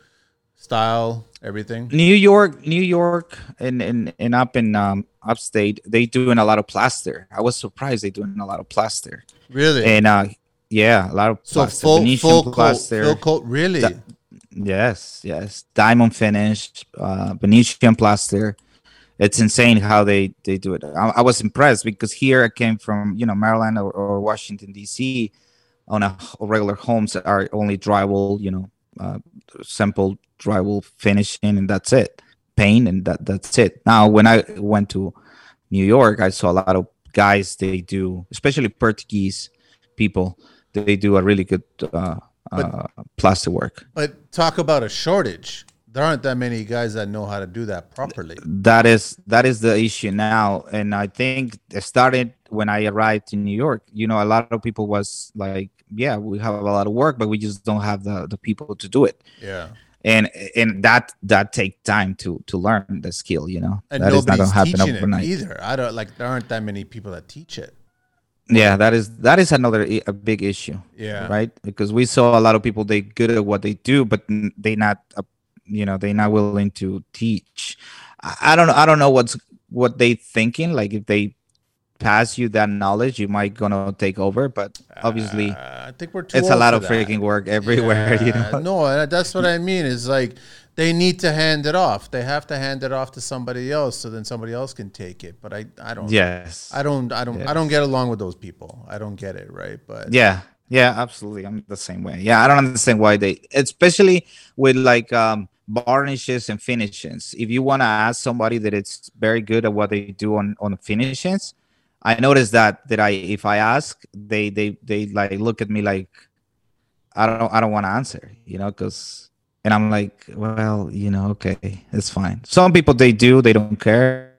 style, everything? New York, New York, and and, and up in um, upstate, they doing a lot of plaster. I was surprised they doing a lot of plaster. Really? And uh, yeah, a lot of so plaster. full Venetian full plaster. Coat, full coat, really? Di- yes, yes, diamond finish, uh, Venetian plaster. It's insane how they, they do it. I, I was impressed because here I came from, you know, Maryland or, or Washington, D C on a, a regular homes that are only drywall, you know, uh, simple drywall finishing, and that's it. Paint, and that that's it. Now, when I went to New York, I saw a lot of guys, they do, especially Portuguese people, they do a really good uh, but, uh, plaster work. But talk about a shortage. There aren't that many guys that know how to do that properly. That is that is the issue now, and I think it started when I arrived in New York. You know, a lot of people was like, "Yeah, we have a lot of work, but we just don't have the, the people to do it." Yeah, and and that that take time to to learn the skill. You know, and that is not going to happen overnight either. I don't like there aren't that many people that teach it. Yeah, that is that is another a big issue. Yeah, right, because we saw a lot of people they good at what they do, but they not. A, you know, they're not willing to teach. I don't know. I don't know what's what they thinking. Like if they pass you that knowledge, you might gonna take over. But obviously, uh, I think we're too it's old a lot for of that. Freaking work everywhere. Yeah, you know? No, that's what I mean. Is like they need to hand it off. They have to hand it off to somebody else, so then somebody else can take it. But I, I don't. Yes. I don't. I don't. Yes. I don't get along with those people. I don't get it. Right. But yeah. Yeah. Absolutely. I'm the same way. Yeah. I don't understand why they, especially with like. um varnishes and finishes. If you want to ask somebody that it's very good at what they do on on finishes, I noticed that that I if I ask, they they they like look at me like I don't I don't want to answer, you know, because and I'm like, well, you know, okay, it's fine. Some people they do, they don't care,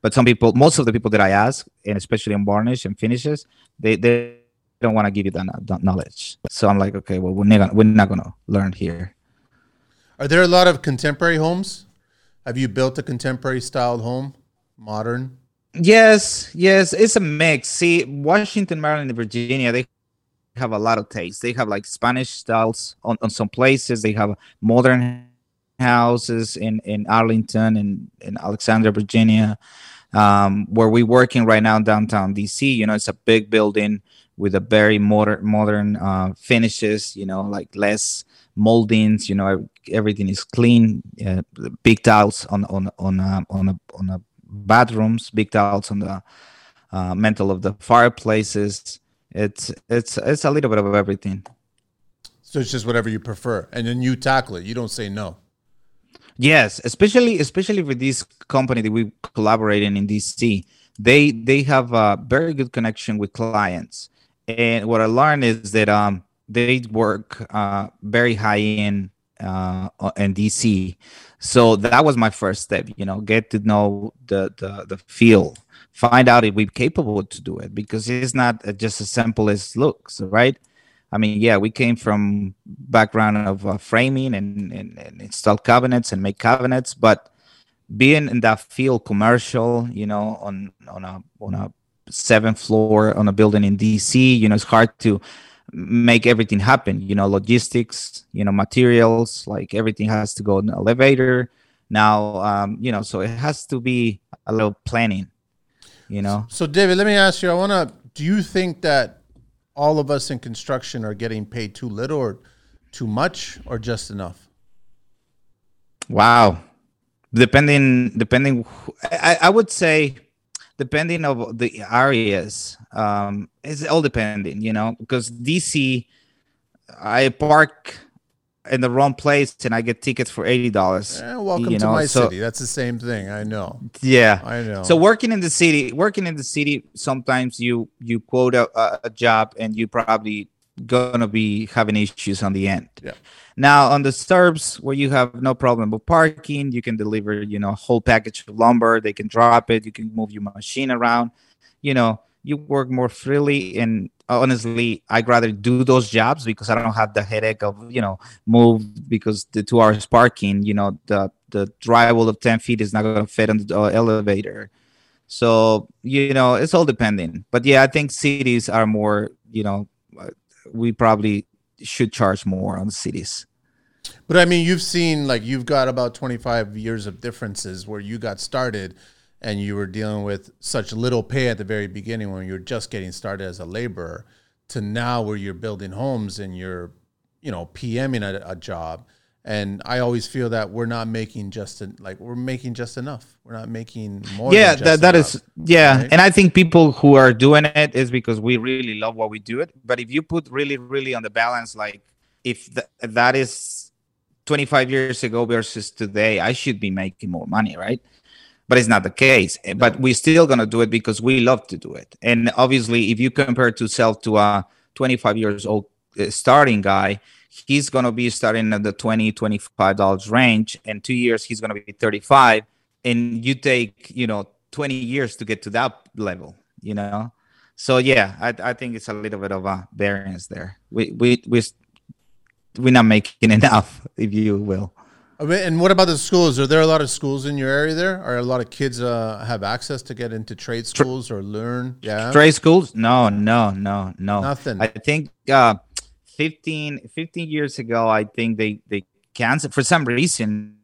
but some people, most of the people that I ask, and especially on varnish and finishes, they they don't want to give you that, that knowledge. So I'm like, okay, well, we're not we're not gonna learn here. Are there a lot of contemporary homes? Have you built a contemporary styled home? Modern? Yes, yes. It's a mix. See, Washington, Maryland, and Virginia, they have a lot of taste. They have like Spanish styles on, on some places. They have modern houses in, in Arlington and in Alexandria, Virginia, um, where we're working right now in downtown D C. You know, it's a big building with a very modern, modern uh, finishes, you know, like less moldings, you know, everything is clean, uh, big tiles on on on uh, on a, on the bathrooms, big tiles on the uh, mantle of the fireplaces. It's it's it's a little bit of everything. So it's just whatever you prefer. And then you tackle it. You don't say no. Yes, especially especially with this company that we collaborate in in D C. They they have a very good connection with clients. And what I learned is that um, they work uh, very high end uh, in D C. So that was my first step, you know, get to know the, the, the field, find out if we're capable to do it, because it's not just as simple as looks, right? I mean, yeah, we came from background of uh, framing and, and, and install cabinets and make cabinets, but being in that field commercial, you know, on, on a, on a seventh floor on a building in D C, you know, it's hard to make everything happen, you know, logistics, you know, materials, like everything has to go in an elevator now, um, you know, so it has to be a little planning, you know? So, so David, let me ask you, I want to, do you think that all of us in construction are getting paid too little or too much or just enough? Wow. Depending, depending, I, I would say, depending on the areas, um, it's all depending, you know, because D C, I park in the wrong place and I get tickets for eighty dollars. Eh, welcome you to know? my so, city. That's the same thing. I know. Yeah. I know. So working in the city, working in the city, sometimes you, you quote a, a job and you probably going to be having issues on the end. Yeah. Now on the suburbs where you have no problem with parking, you can deliver, you know, a whole package of lumber. They can drop it. You can move your machine around. You know, you work more freely. And honestly, I'd rather do those jobs because I don't have the headache of, you know, move because the two hours parking, you know, the, the drywall of ten feet is not going to fit on the elevator. So, you know, it's all depending, but yeah, I think cities are more, you know, we probably should charge more on the cities. But I mean, you've seen, like, you've got about twenty-five years of differences where you got started and you were dealing with such little pay at the very beginning when you were just getting started as a laborer to now where you're building homes and you're, you know, PMing a, a job. And I always feel that we're not making just en- like we're making just enough. We're not making more. Yeah, than just that, that enough, is. Yeah. Right? And I think people who are doing it is because we really love what we do it. But if you put really, really on the balance, like if th- that is twenty-five years ago versus today, I should be making more money. Right. But it's not the case. No. But we're still going to do it because we love to do it. And obviously, if you compare yourself to a twenty-five years old uh, starting guy, he's going to be starting at the twenty, twenty-five dollars range. In two years, he's going to be thirty-five. And you take, you know, twenty years to get to that level, you know? So, yeah, I, I think it's a little bit of a variance there. We, we, we, we're not making enough, if you will. And what about the schools? Are there a lot of schools in your area there? Are a lot of kids uh, have access to get into trade schools or learn? Yeah. Trade schools? No, no, no, no. Nothing. I think... Uh, fifteen years ago, I think they, they canceled, for some reason,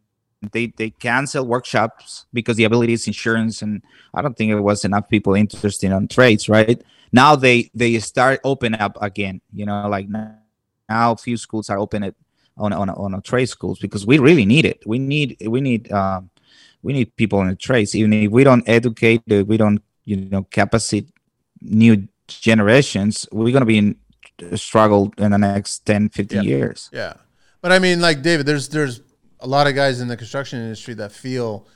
they, they canceled workshops because the abilities, insurance, and I don't think it was enough people interested on trades, right? Now they, they start open up again, you know, like now, now a few schools are open it on, on, on a trade schools because we really need it. We need, we need, um, we need people in the trades. Even if we don't educate, we don't, you know, capacitate new generations, we're going to be in, struggled in the next ten, fifteen yeah. years. Yeah. But I mean, like, David, there's there's a lot of guys in the construction industry that feel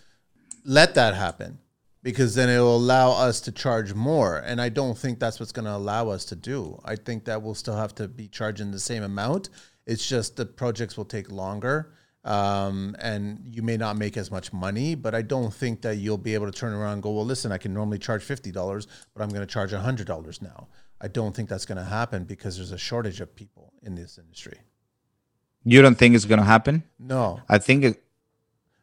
let that happen because then it will allow us to charge more. And I don't think that's what's going to allow us to do. I think that we'll still have to be charging the same amount. It's just the projects will take longer um, and you may not make as much money, but I don't think that you'll be able to turn around and go, well, listen, I can normally charge fifty dollars, but I'm going to charge one hundred dollars now. I don't think that's going to happen because there's a shortage of people in this industry. You don't think it's going to happen? No. I think it...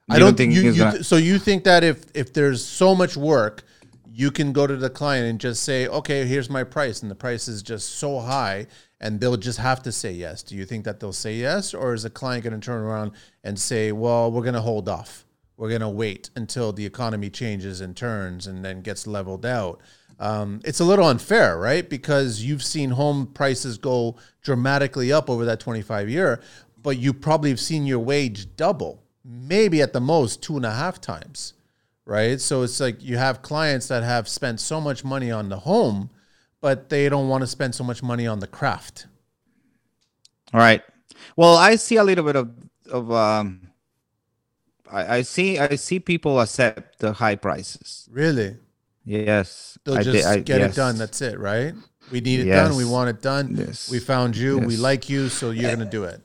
I don't, don't think you, it's you, gonna... So you think that if, if there's so much work, you can go to the client and just say, okay, here's my price, and the price is just so high, and they'll just have to say yes. Do you think that they'll say yes, or is the client going to turn around and say, well, we're going to hold off. We're going to wait until the economy changes and turns and then gets leveled out? Um, it's a little unfair, right? Because you've seen home prices go dramatically up over that twenty-five year, but you probably have seen your wage double, maybe at the most two and a half times, right? So it's like you have clients that have spent so much money on the home, but they don't want to spend so much money on the craft. All right. Well, I see a little bit of of um, I, I see I see people accept the high prices. Really? Yes. They'll I, just I, get I, it yes. done. That's it, right? We need it yes. done. We want it done. Yes. We found you. Yes. We like you, so you're yeah. gonna do it.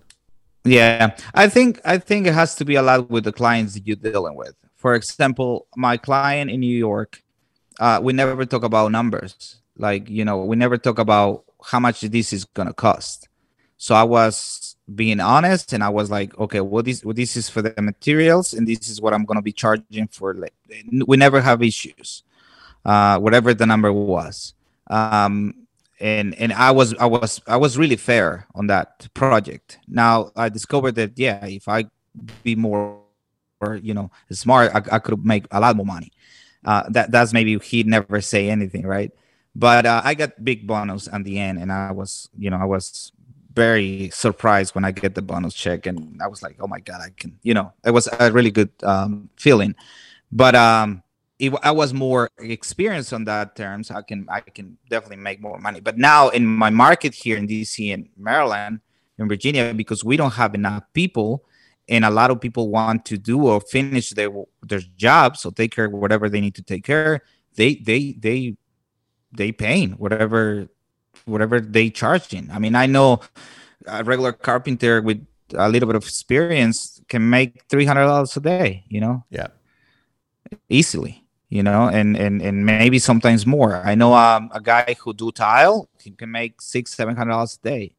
Yeah, I think I think it has to be allowed with the clients that you're dealing with. For example, my client in New York, uh, we never talk about numbers. Like, you know, we never talk about how much this is gonna cost. So I was being honest, and I was like, okay, well, this well, this is for the materials, and this is what I'm gonna be charging for. Like, we never have issues, uh, whatever the number was. Um, and and I was I was I was really fair on that project. Now I discovered that yeah, if I be more, you know, smart, I, I could make a lot more money. Uh, that that's maybe he'd never say anything, right? But uh, I got big bonus at the end, and I was, you know, I was very surprised when I get the bonus check, and I was like, oh my God, I can, you know, it was a really good um, feeling. But um, if I was more experienced on that terms, I can, I can definitely make more money. But now in my market here in D C and Maryland and Virginia, because we don't have enough people, and a lot of people want to do or finish their their job, so take care of whatever they need to take care. They they they. They paying whatever, whatever they charging. I mean, I know a regular carpenter with a little bit of experience can make three hundred dollars a day. You know, yeah, easily. You know, and and and maybe sometimes more. I know um, a guy who do tile, he can make six, seven hundred dollars a day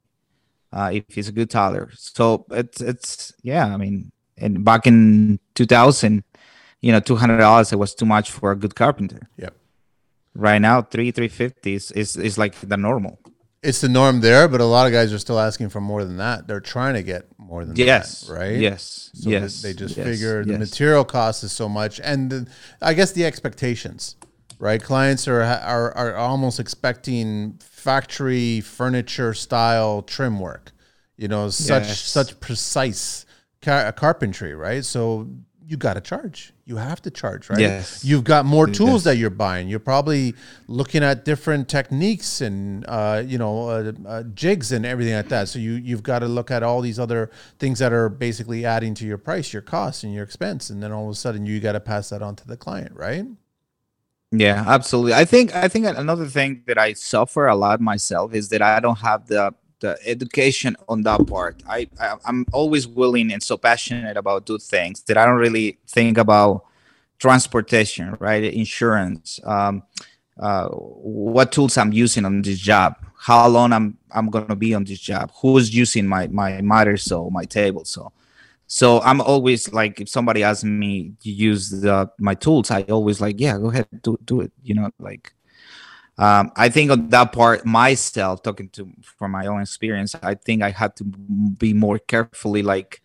uh, if he's a good tiler. So it's it's yeah. I mean, and back in two thousand, you know, two hundred dollars it was too much for a good carpenter. Yeah. Right now, three three fifty is, is is like the normal. It's the norm there, but a lot of guys are still asking for more than that. They're trying to get more than yes. that, right? Yes, so yes. They just yes. figure the yes. material cost is so much, and the, I guess the expectations, right? Clients are are are almost expecting factory furniture style trim work, you know, such yes. such precise car- carpentry, right? So. You got to charge. You have to charge, right? Yes. You've got more tools yes. that you're buying. You're probably looking at different techniques and, uh, you know, uh, uh, jigs and everything like that. So you, you've got to look at all these other things that are basically adding to your price, your cost and your expense. And then all of a sudden you got to pass that on to the client, right? Yeah, absolutely. I think I think another thing that I suffer a lot myself is that I don't have the the education on that part. I, I I'm always willing and so passionate about do things that I don't really think about transportation, right? Insurance, um, uh, what tools I'm using on this job, how long I'm I'm gonna be on this job, who's using my my miter saw, my table saw. So I'm always like, if somebody asks me to use the my tools, I always like, yeah, go ahead, do do it, you know, like. Um, I think on that part, myself talking to from my own experience, I think I had to be more carefully, like,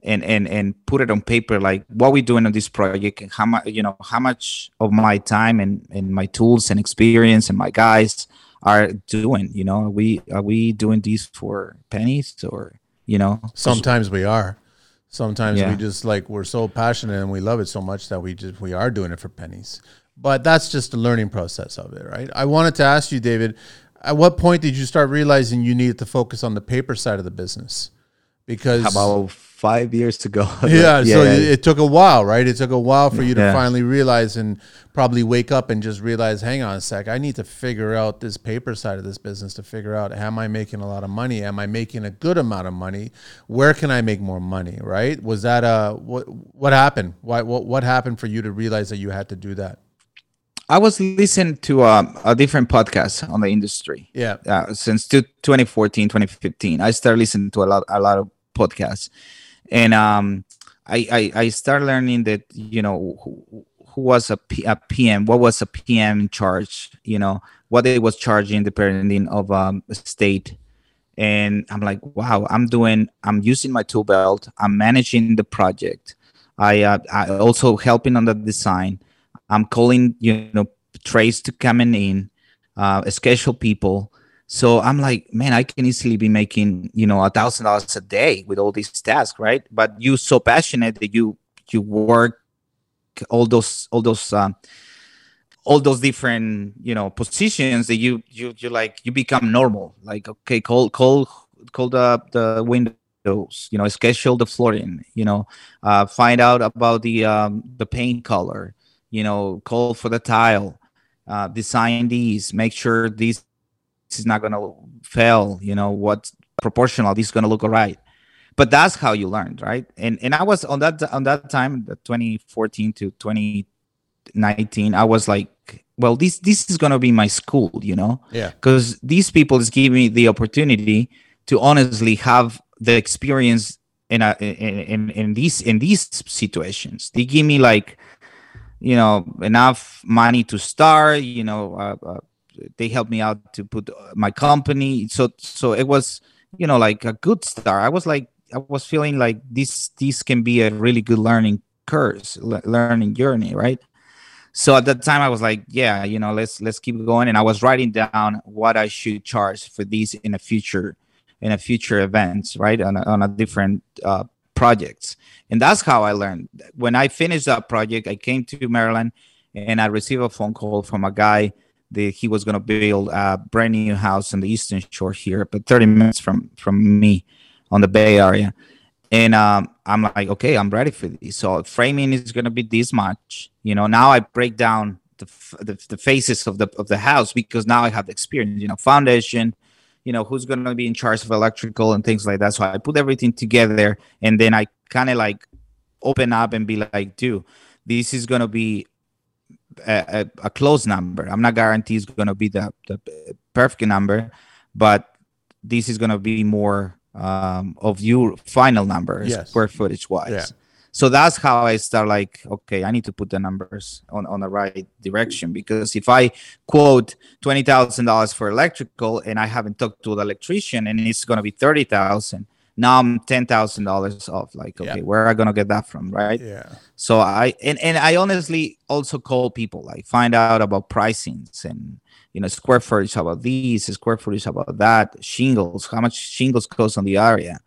and and and put it on paper, like what we're doing on this project, and how much, you know, how much of my time and, and my tools and experience and my guys are doing. You know, are we are we doing these for pennies or, you know? Sometimes we are. Sometimes yeah. we just like we're so passionate and we love it so much that we just we are doing it for pennies. But that's just the learning process of it, right? I wanted to ask you, David, at what point did you start realizing you needed to focus on the paper side of the business? Because about five years ago. yeah, yeah, so it, it took a while, right? It took a while for you to yeah. finally realize and probably wake up and just realize, hang on a sec, I need to figure out this paper side of this business to figure out, am I making a lot of money? Am I making a good amount of money? Where can I make more money, right? Was that a, what, what happened? Why, what, what happened for you to realize that you had to do that? I was listening to um, a different podcast on the industry. Yeah. Uh, since two, twenty fourteen, twenty fifteen, I started listening to a lot, a lot of podcasts, and um, I, I, I started learning that, you know, who, who was a, P, a P M, what was a P M in charge, you know, what they was charging depending of um state, and I'm like, wow, I'm doing, I'm using my tool belt, I'm managing the project, I, uh, I also helping on the design. I'm calling, you know, trades to come in, uh, schedule people. So I'm like, man, I can easily be making, you know, a thousand dollars a day with all these tasks, right? But you so passionate that you you work all those all those um, all those different, you know, positions that you you you like you become normal. Like, okay, call call call the the window windows, you know, schedule the flooring, you know, uh, find out about the um, the paint color, you know, call for the tile, uh, design these, make sure these is not going to fail, you know, what's proportional, this is going to look all right. But that's how you learned, right? And and I was on that on that time, the twenty fourteen to twenty nineteen, I was like, well, this this is gonna be my school, you know? Yeah. Because these people is giving me the opportunity to honestly have the experience in a, in, in in these in these situations. They give me like, you know, enough money to start. You know, uh, uh, they helped me out to put my company. So so it was, you know, like a good start. I was like. I was feeling like this this can be a really good learning curse, learning journey, right? So at that time I was like, yeah, you know, let's let's keep going. And I was writing down what I should charge for these in a future in a future events, right? On a, on a different uh, projects. And that's how I learned. When I finished that project, I came to Maryland and I received a phone call from a guy that he was going to build a brand new house on the Eastern Shore here, but thirty minutes from from me. On the Bay Area. And um, I'm like, okay, I'm ready for this. So framing is going to be this much. You know, now I break down the, f- the the faces of the of the house because now I have the experience, you know, foundation, you know, who's going to be in charge of electrical and things like that. So I put everything together and then I kind of like open up and be like, dude, this is going to be a, a, a close number. I'm not guaranteed it's going to be the, the perfect number, but this is going to be more... um of your final numbers, yes. Square footage wise, yeah. So that's how I start like, okay, I need to put the numbers on on the right direction, because if I quote twenty thousand dollars for electrical and I haven't talked to the electrician and it's going to be thirty thousand, now I'm ten thousand dollars off, like, okay, yeah. Where are I going to get that from, right? Yeah. So I and and I honestly also call people, like find out about pricings and, you know, square footage about these, square footage about that, shingles, how much shingles cost on the area,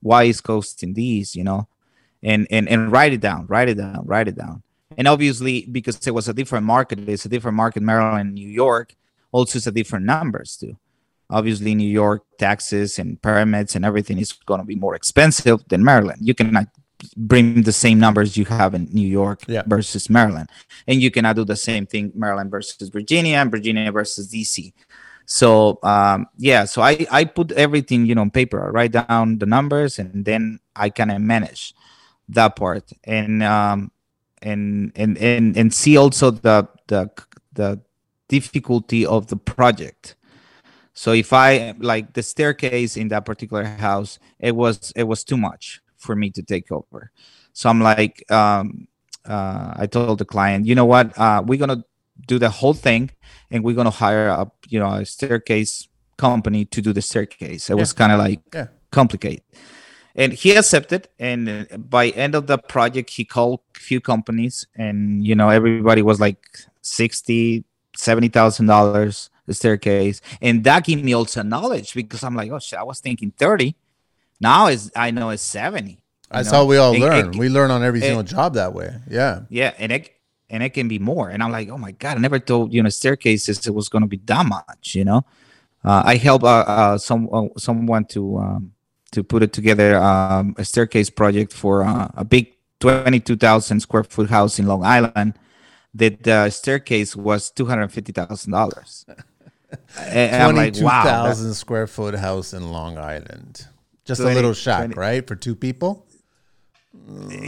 why is costing these, you know, and, and, and write it down, write it down, write it down. And obviously, because it was a different market, it's a different market, Maryland, New York, also it's a different numbers too. Obviously, New York taxes and permits and everything is going to be more expensive than Maryland. You cannot bring the same numbers you have in New York, yeah, versus Maryland, and you cannot do the same thing Maryland versus Virginia and Virginia versus D C. So um yeah, so I I put everything, you know, on paper. I write down the numbers and then I kind of manage that part and um and and and and see also the the the difficulty of the project. So if I like the staircase in that particular house, it was it was too much for me to take over. So I'm like, um, uh, I told the client, you know what, uh, we're gonna do the whole thing, and we're gonna hire a, you know, a staircase company to do the staircase. It yeah. was kind of like yeah. complicated, and he accepted. And by end of the project, he called a few companies, and you know, everybody was like sixty, seventy thousand dollars the staircase, and that gave me also knowledge, because I'm like, oh shit, I was thinking thirty. Now is I know it's seventy. That's know? How we all it, learn. It, we learn on every it, single job that way. Yeah. Yeah, and it and it can be more. And I'm like, oh my god, I never told, you know, staircases it was going to be that much. You know, uh, I helped uh, uh, some uh, someone to um, to put it together um, a staircase project for uh, a big twenty-two thousand square foot house in Long Island. That the staircase was two hundred fifty thousand dollars. Twenty-two thousand wow, square foot house in Long Island. Just twenty, a little shock, twenty. Right? For two people?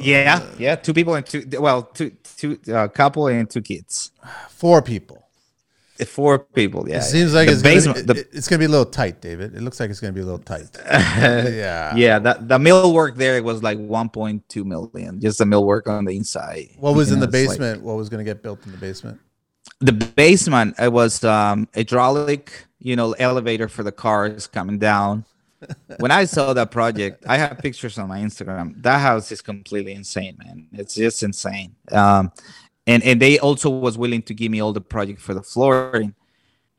Yeah, yeah. Two people and two, well, two, two, uh, couple and two kids. Four people. Four people, yeah. It seems like the it's basement, gonna, it, the, it's going to be a little tight, David. It looks like it's going to be a little tight. yeah. Yeah, that, the millwork there was like one point two million dollars, just the millwork on the inside. What was you in know, the basement? Like, what was going to get built in the basement? The basement, it was um, hydraulic, you know, elevator for the cars coming down. When I saw that project, I have pictures on my Instagram. That house is completely insane, man. It's just insane. Um, and, and they also was willing to give me all the project for the flooring.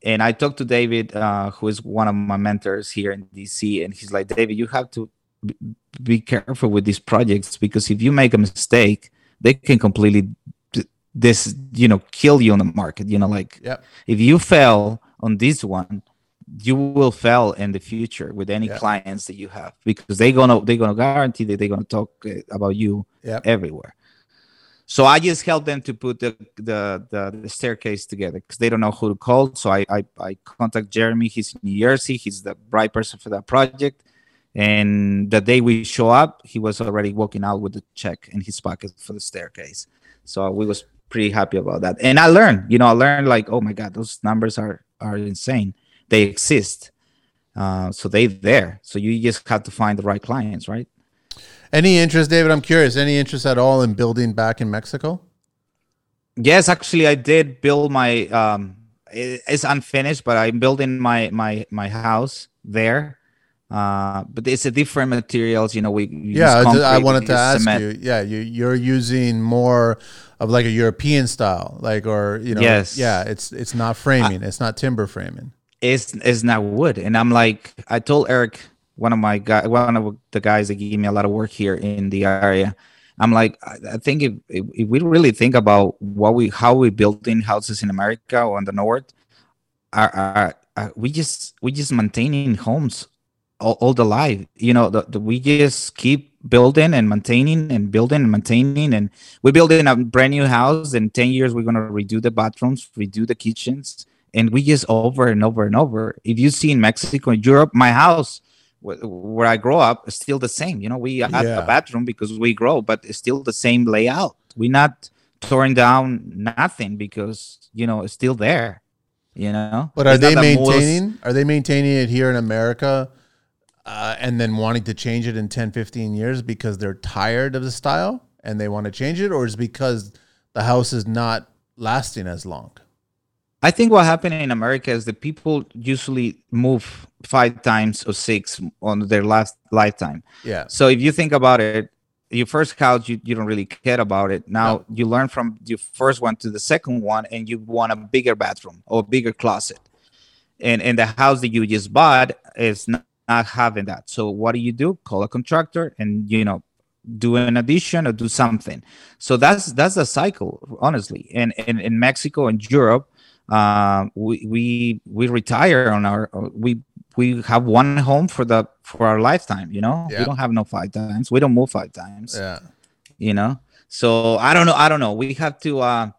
And I talked to David, uh, who is one of my mentors here in D C. And he's like, David, you have to b- be careful with these projects, because if you make a mistake, they can completely d- this, you know, kill you on the market. You know, like yep. if you fail on this one, you will fail in the future with any yeah. clients that you have, because they're gonna they're gonna guarantee that they're gonna talk about you yep. everywhere. So I just help them to put the the, the, the staircase together, because they don't know who to call. So I, I I contact Jeremy. He's in New Jersey. He's the right person for that project. And the day we show up, he was already walking out with a check in his pocket for the staircase. So we was pretty happy about that. And I learned, you know, I learned like, oh my God, those numbers are are insane. They exist. Uh, so they're there. So you just have to find the right clients, right? Any interest, David? I'm curious. Any interest at all in building back in Mexico? Yes, actually, I did build my. Um, it, it's unfinished, but I'm building my my my house there. Uh, but it's a different materials. You know, we yeah. Use concrete, I wanted to ask cement. you. Yeah, you you're using more of like a European style, like or you know. Yes. Yeah, it's it's not framing. I, it's not timber framing. It's it's not wood, and I'm like I told Eric. One of my guy, one of the guys that gave me a lot of work here in the area. I'm like, I think if, if we really think about what we, how we built in houses in America or in the North, are, are, are we just we just maintaining homes all, all the life? You know, the, the, we just keep building and maintaining and building and maintaining, and we build in a brand new house. In ten years, we're gonna redo the bathrooms, redo the kitchens, and we just over and over and over. If you see in Mexico and Europe, my house. Where I grow up is still the same. You know, we add yeah. a bathroom because we grow, but it's still the same layout. We're not tearing down nothing because, you know, it's still there, you know. But are it's they maintaining? Most... Are they maintaining it here in America uh, and then wanting to change it in ten, fifteen years because they're tired of the style and they want to change it? Or is it because the house is not lasting as long? I think what happened in America is that people usually move five times or six on their last lifetime. Yeah. So if you think about it, your first house, you, you don't really care about it. Now no. you learn from your first one to the second one, and you want a bigger bathroom or a bigger closet. And, and the house that you just bought is not, not having that. So what do you do? Call a contractor and, you know, do an addition or do something. So that's that's a cycle, honestly. And in Mexico and Europe, Uh, we we we retire on our we we have one home for the for our lifetime. You know, yeah. we don't have no five times. We don't move five times. Yeah, you know. So I don't know. I don't know. We have to. Uh,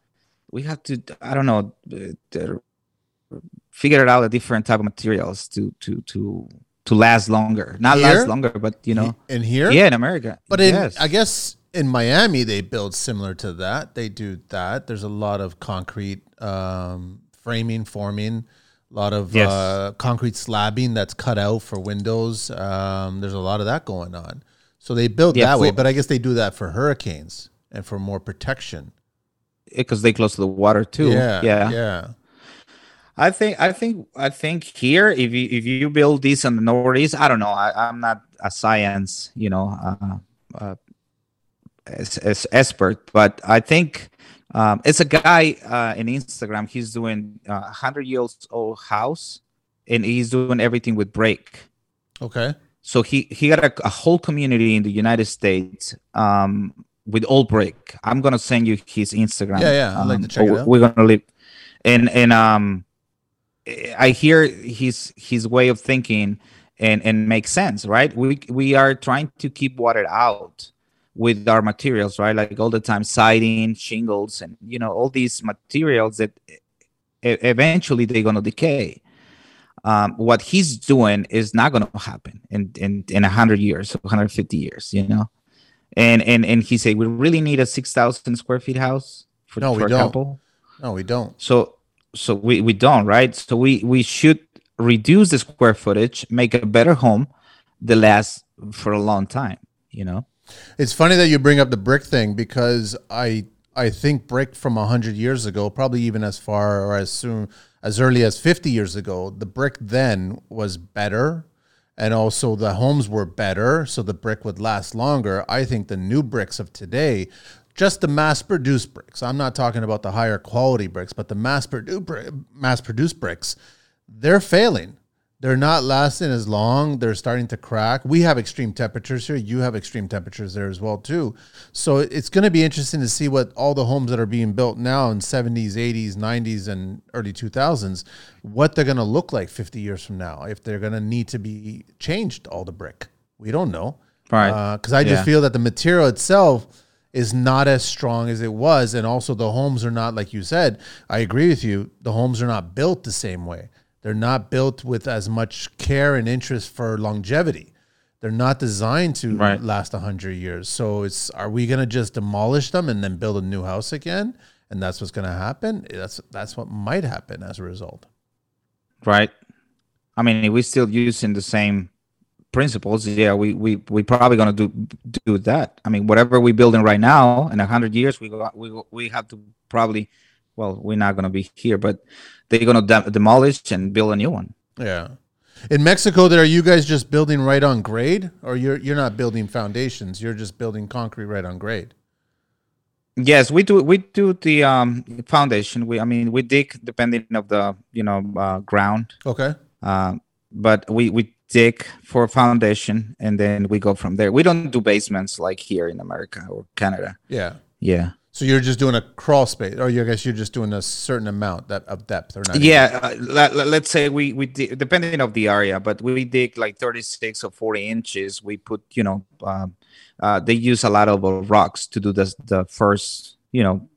we have to. I don't know. Uh, figure out a different type of materials to to to to last longer. Not here? last longer, but you know. In here, yeah, in America. But in yes. I guess in Miami they build similar to that. They do that. There's a lot of concrete. Um, framing, forming, a lot of yes. uh, concrete slabbing that's cut out for windows. Um, there's a lot of that going on. So they build yeah, that for, way, but I guess they do that for hurricanes and for more protection. Because they close to the water too. Yeah, yeah. yeah. I think, I think, I think here, if you if you build this in the Northeast, I don't know. I, I'm not a science, you know, uh, uh, as, as expert, but I think. Um, it's a guy uh, in Instagram. He's doing a uh, hundred years old house, and he's doing everything with brick. Okay. So he he got a, a whole community in the United States um, with old brick. I'm gonna send you his Instagram. Yeah, yeah. I'd um, like to check it out. We're gonna live, and and um, I hear his his way of thinking, and and makes sense, right? We we are trying to keep water out. With our materials, right? Like all the time, siding, shingles, and you know all these materials that e- eventually they're gonna decay. Um, what he's doing is not gonna happen in in in a hundred years, one hundred fifty years, you know. And and and he said we really need a six thousand square feet house for, no, for a couple. No, we don't. So so we we don't, right? So we we should reduce the square footage, make a better home that lasts for a long time, you know. It's funny that you bring up the brick thing because I I think brick from one hundred years ago, probably even as far or as soon as early as fifty years ago, the brick then was better and also the homes were better, so the brick would last longer. I think the new bricks of today, just the mass-produced bricks, I'm not talking about the higher quality bricks, but the mass-produced bricks, they're failing. They're not lasting as long. They're starting to crack. We have extreme temperatures here. You have extreme temperatures there as well, too. So it's going to be interesting to see what all the homes that are being built now in seventies, eighties, nineties, and early two thousands, what they're going to look like fifty years from now, if they're going to need to be changed all the brick. We don't know. Right. Because uh, I yeah. just feel that the material itself is not as strong as it was. And also the homes are not, like you said, I agree with you, the homes are not built the same way. They're not built with as much care and interest for longevity. They're not designed to right. last one hundred years. So it's, are we going to just demolish them and then build a new house again? And that's what's going to happen? That's that's what might happen as a result. Right. I mean, we're still using the same principles. Yeah, we we we probably going to do do that. I mean, whatever we're building right now, in one hundred years, we go, we we have to probably... Well, we're not going to be here, but they're going to de- demolish and build a new one. Yeah. In Mexico, there, are you guys just building right on grade? Or you're you're not building foundations? You're just building concrete right on grade? Yes, we do We do the um, foundation. We I mean, we dig depending on the, you know, uh, ground. Okay. Uh, but we, we dig for foundation, and then we go from there. We don't do basements like here in America or Canada. Yeah. Yeah. So you're just doing a crawl space, or you guess you're just doing a certain amount that of depth, or not? Yeah, uh, let, let's say we we dig, depending on the area, but we dig like thirty-six or forty inches. We put, you know, um, uh, they use a lot of uh, rocks to do the the first, you know,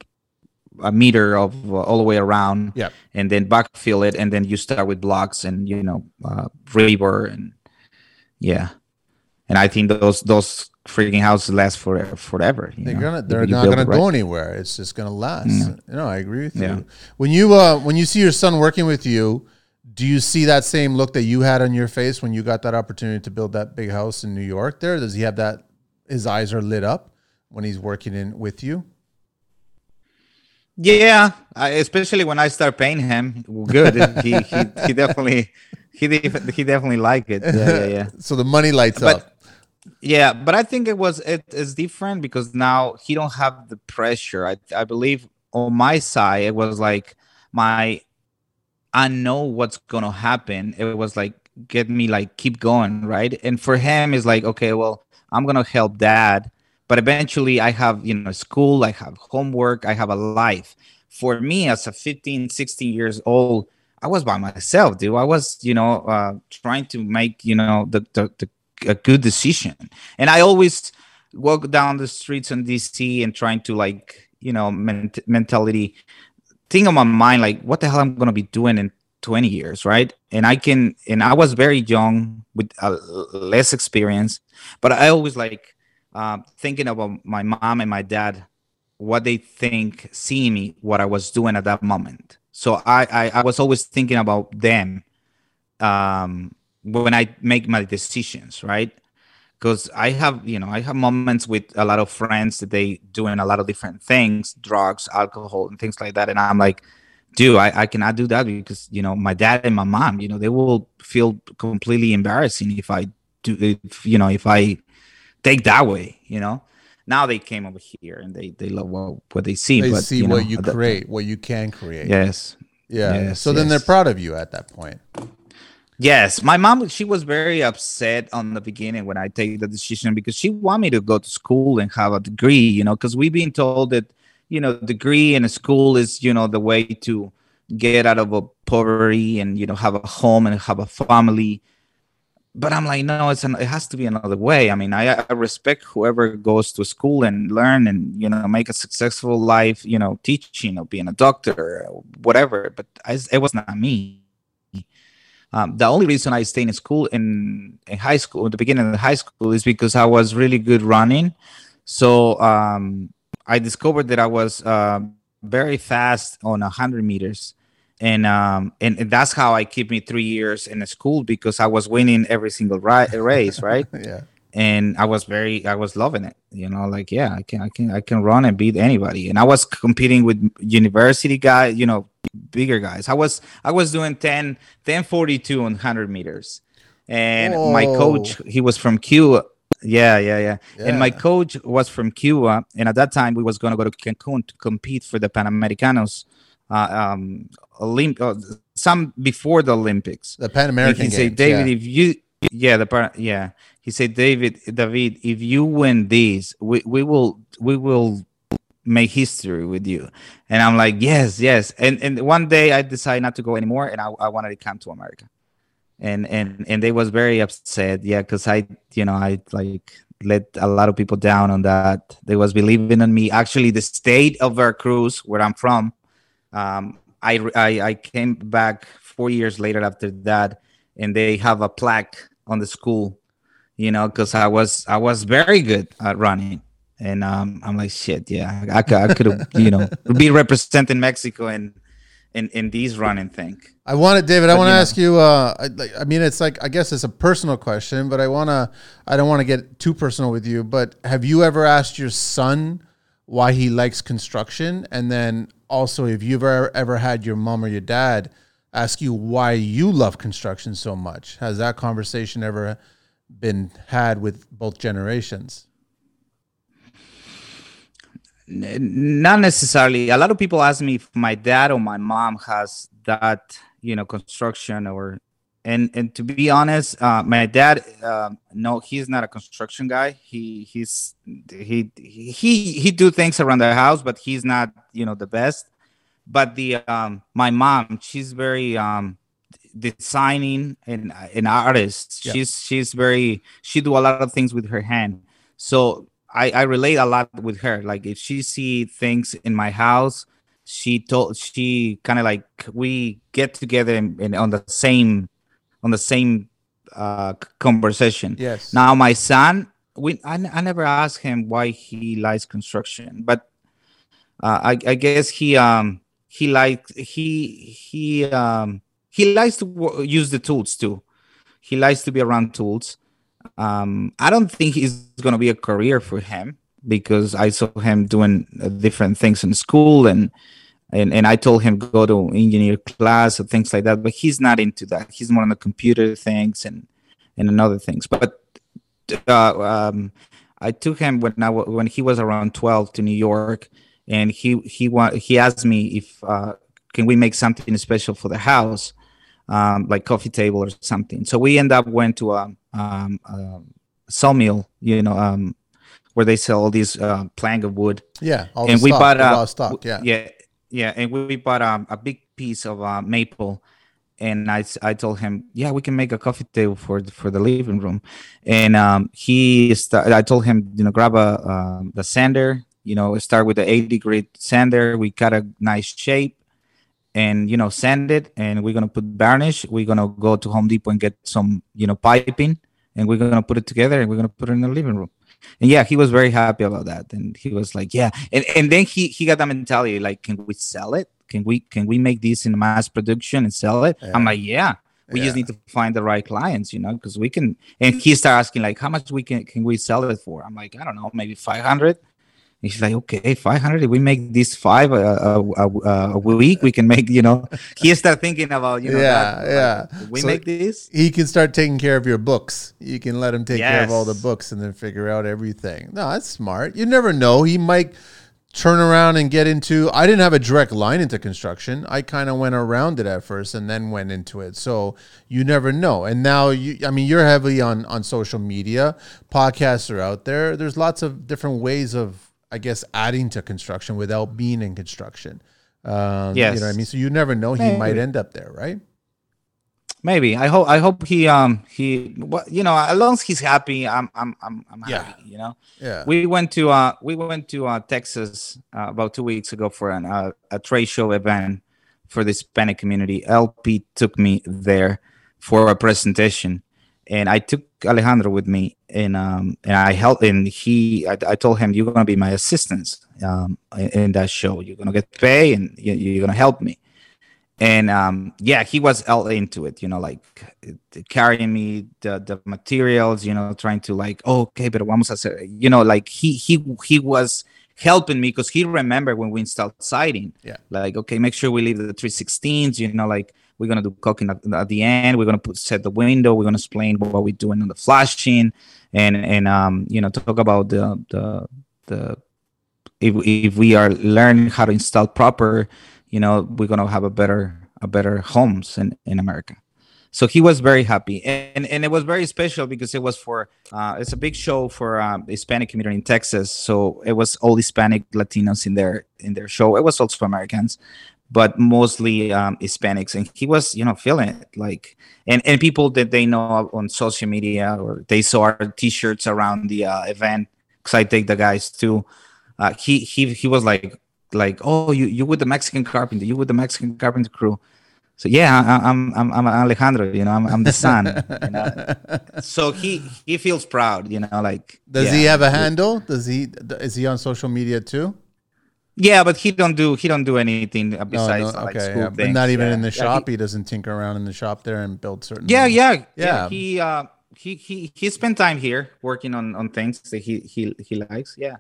a meter of uh, all the way around, yeah, and then backfill it, and then you start with blocks and, you know, uh, river and yeah, and I think those those. freaking house lasts forever. forever you they're know? gonna, they're not gonna right. go anywhere. It's just gonna last. No, you know, I agree with yeah. you. When you uh, when you see your son working with you, do you see that same look that you had on your face when you got that opportunity to build that big house in New York? There, does he have that? His eyes are lit up when he's working in with you. Yeah, I, especially when I start paying him good, he, he he definitely he he definitely liked it. Yeah, yeah, yeah. So the money lights but, up. Yeah, but I think it was it is different because now he don't have the pressure. I I believe on my side it was like my I know what's gonna happen. It was like get me like keep going, right? And for him it's like, okay, well, I'm gonna help dad, but eventually I have, you know, school, I have homework, I have a life. For me as a fifteen, sixteen years old, I was by myself, dude. I was, you know, uh, trying to make, you know, the the, the a good decision. And I always walk down the streets in D C and trying to, like, you know, ment- mentality thing on my mind, like what the hell I'm going to be doing in twenty years. Right. And I can, and I was very young with uh, less experience, but I always like uh, thinking about my mom and my dad, what they think, seeing me, what I was doing at that moment. So I, I, I was always thinking about them. Um, when I make my decisions, right? Because I have, you know, I have moments with a lot of friends that they doing a lot of different things, drugs, alcohol, and things like that. And I'm like, dude, I, I cannot do that because, you know, my dad and my mom, you know, they will feel completely embarrassing if I do, if, you know, if I take that way, you know? Now they came over here and they, they love what, what they see. They but, see you know, what you the, create, what you can create. Yes. Yeah. Yes, so yes. Then they're proud of you at that point. Yes, my mom, she was very upset on the beginning when I take the decision because she wanted me to go to school and have a degree, you know, because we've been told that, you know, degree and a school is, you know, the way to get out of a poverty and, you know, have a home and have a family. But I'm like, no, it's an, it has to be another way. I mean, I, I respect whoever goes to school and learn and, you know, make a successful life, you know, teaching or being a doctor or whatever. But I, it was not me. Um, the only reason I stayed in school in, in high school, at the beginning of the high school, is because I was really good running. So um, I discovered that I was uh, very fast on one hundred meters. And, um, and and that's how I keep me three years in the school because I was winning every single ri- race, right? Yeah. And I was very, I was loving it, you know, like, yeah, I can, I can, I can run and beat anybody. And I was competing with university guys, you know, bigger guys. I was, I was doing ten, ten forty-two on one hundred meters. And Whoa. My coach, he was from Cuba. Yeah, yeah, yeah, yeah. And my coach was from Cuba. And at that time we was going to go to Cancun to compete for the Pan Americanos, uh, um, Olymp- uh, some before the Olympics. The Pan American Games. He said, David, yeah. if you, yeah, the yeah, he said, David, David, if you win these, we, we will, we will make history with you. And I'm like, yes, yes. And and one day I decided not to go anymore, and I, I wanted to come to America. And and and they was very upset, yeah, because I, you know, I like let a lot of people down on that. They was believing in me. Actually, the state of Veracruz, where I'm from, um, I, I I came back four years later after that, and they have a plaque on the school, you know, because I was I was very good at running, and um, I'm like, shit, yeah, I could I could you know be representing Mexico and. In, in these running thing. I want to, David, I want to ask you, uh, I, I mean, it's like, I guess it's a personal question, but I want to, I don't want to get too personal with you, but have you ever asked your son why he likes construction? And then also, if you've ever, ever had your mom or your dad ask you why you love construction so much, has that conversation ever been had with both generations? Not necessarily. A lot of people ask me if my dad or my mom has that, you know, construction or, and, and to be honest, uh, my dad, uh, no, he's not a construction guy. He, he's, he, he, he do things around the house, but he's not, you know, the best. But the, um, my mom, she's very, um, designing and an artist. Yeah. She's, she's very, she do a lot of things with her hand. So, I, I relate a lot with her. Like if she see things in my house, she told she kind of like we get together and, and on the same on the same uh, conversation. Yes. Now my son, we I, I never asked him why he likes construction, but uh, I I guess he um he likes he he um he likes to w- use the tools too. He likes to be around tools. Um, I don't think it's going to be a career for him because I saw him doing uh, different things in school and, and, and I told him go to engineer class or things like that, but he's not into that. He's more on the computer things and, and other things. But, uh, um, I took him when I, w- when he was around twelve to New York and he, he wa- he asked me if, uh, can we make something special for the house? Um, like coffee table or something. So we end up went to a, um, a sawmill, you know, um, where they sell all these uh, plank of wood. Yeah, all and the we stock, bought a, stock, yeah, yeah, yeah, and we bought um, a big piece of uh, maple. And I, I told him, yeah, we can make a coffee table for the, for the living room. And um, he started. I told him, you know, grab a uh, the sander. You know, start with the eighty grit sander. We got a nice shape. And, you know, sand it and we're going to put varnish. We're going to go to Home Depot and get some, you know, piping and we're going to put it together and we're going to put it in the living room. And yeah, he was very happy about that. And he was like, yeah. And and then he, he got that mentality, like, can we sell it? Can we can we make this in mass production and sell it? Yeah. I'm like, yeah, we yeah. just need to find the right clients, you know, because we can. And he started asking, like, how much we can, can we sell it for? I'm like, I don't know, maybe five hundred. He's like, okay, five hundred. If we make these five a, a, a, a week, we can make, you know, he start thinking about, you know, yeah, that, yeah. Like, we so make this. He can start taking care of your books. You can let him take yes. care of all the books and then figure out everything. No, that's smart. You never know. He might turn around and get into, I didn't have a direct line into construction. I kind of went around it at first and then went into it. So you never know. And now, you, I mean, you're heavily on, on social media. Podcasts are out there. There's lots of different ways of, I guess, adding to construction without being in construction. Um, yes. You know what I mean? So you never know. Maybe. He might end up there, right? Maybe. I hope, I hope he, um, he, well, you know, as long as he's happy, I'm, I'm, I'm, I'm yeah. happy, you know? Yeah. We went to, uh, we went to, uh, Texas, uh, about two weeks ago for an, uh, a trade show event for the Hispanic community. L P took me there for a presentation. And I took Alejandro with me, and um, and I helped. And he, I, I told him, "You're gonna be my assistant um, in, in that show. You're gonna get paid, and you, you're gonna help me." And um, yeah, he was all into it, you know, like carrying me the, the materials, you know, trying to like, oh, okay, but vamos a hacer, you know, like he he he was helping me because he remembered when we installed siding. Yeah. Like, okay, make sure we leave the three sixteens, you know, like. We're going to do caulking at, at the end. We're going to put set the window. We're going to explain what we're doing on the flashing and, and um you know, talk about the the, the if, if we are learning how to install proper, you know, we're going to have a better a better homes in, in America. So he was very happy, and and it was very special because it was for uh, it's a big show for um, the Hispanic community in Texas. So it was all Hispanic Latinos in their in their show. It was also Americans, but mostly um, Hispanics. And he was, you know, feeling it, like, and and people that they know on social media, or they saw our T-shirts around the uh, event, because I take the guys too. Uh, he he he was like like oh you you with the Mexican Carpenter, you with the Mexican Carpenter crew. So yeah, I'm I'm I'm Alejandro, you know, I'm I'm the son. You know? So he he feels proud, you know, like. Does yeah. he have a handle? Does he is he on social media too? Yeah, but he don't do he don't do anything besides no, no, like okay, school yeah. things. But not even yeah. in the shop. Yeah, he, he doesn't tinker around in the shop there and build certain. Yeah, yeah, yeah, yeah. He uh he he he spent time here working on on things that he he he likes. Yeah,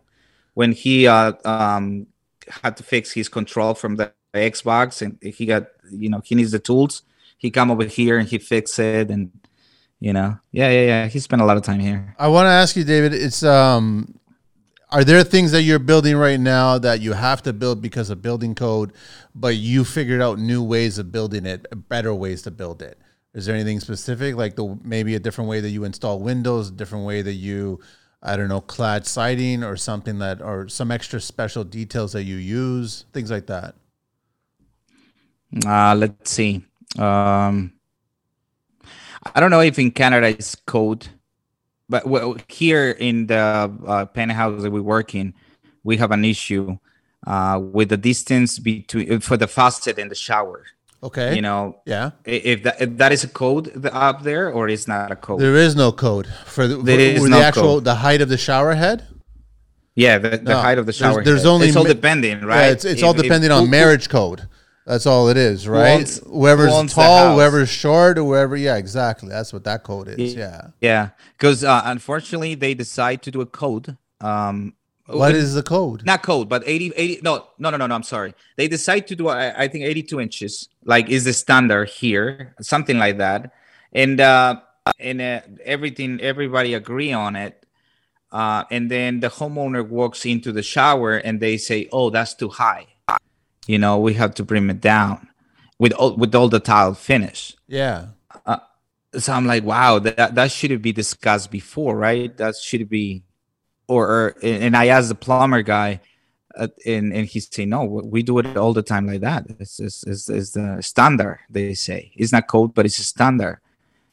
when he uh um had to fix his control from the Xbox, and he got, you know, he needs the tools, he come over here and he fix it, and you know, yeah yeah yeah he spent a lot of time here. I want to ask you, David, it's um are there things that you're building right now that you have to build because of building code, but you figured out new ways of building it, better ways to build it? Is there anything specific, like the maybe a different way that you install windows, a different way that you, I don't know, clad siding or something, that or some extra special details that you use, things like that? Uh, let's see. Um, I don't know if in Canada it's code, but well, here in the uh, penthouse that we work in, we have an issue uh, with the distance between for the faucet and the shower. Okay. You know, yeah. If that, if that is a code up there, or it's not a code. There is no code for the, there is no the actual code. The height of the shower head. Yeah, the, the no, height of the shower. There's, there's head. Only it's all depending, right? Yeah, it's it's if, all depending if, on if, marriage code. That's all it is, right? Who owns, whoever's who owns tall, whoever's short, or whoever. Yeah, exactly. That's what that code is. Yeah. Yeah. Because uh, unfortunately, they decide to do a code. Um, what it, is the code? Not code, but eighty, eighty. No, no, no, no, no. I'm sorry. They decide to do, I, I think, eighty-two inches, like, is the standard here, something like that. And uh, and uh, everything, everybody agree on it. Uh, and then the homeowner walks into the shower and they say, oh, that's too high. You know, we have to bring it down with all, with all the tile finish. Yeah. Uh, so I'm like, wow, that that should be discussed before, right? That should be, or, or and I asked the plumber guy, uh, and and he said, no, we do it all the time like that. It's it's, it's, it's the standard, they say. It's not code, but it's a standard.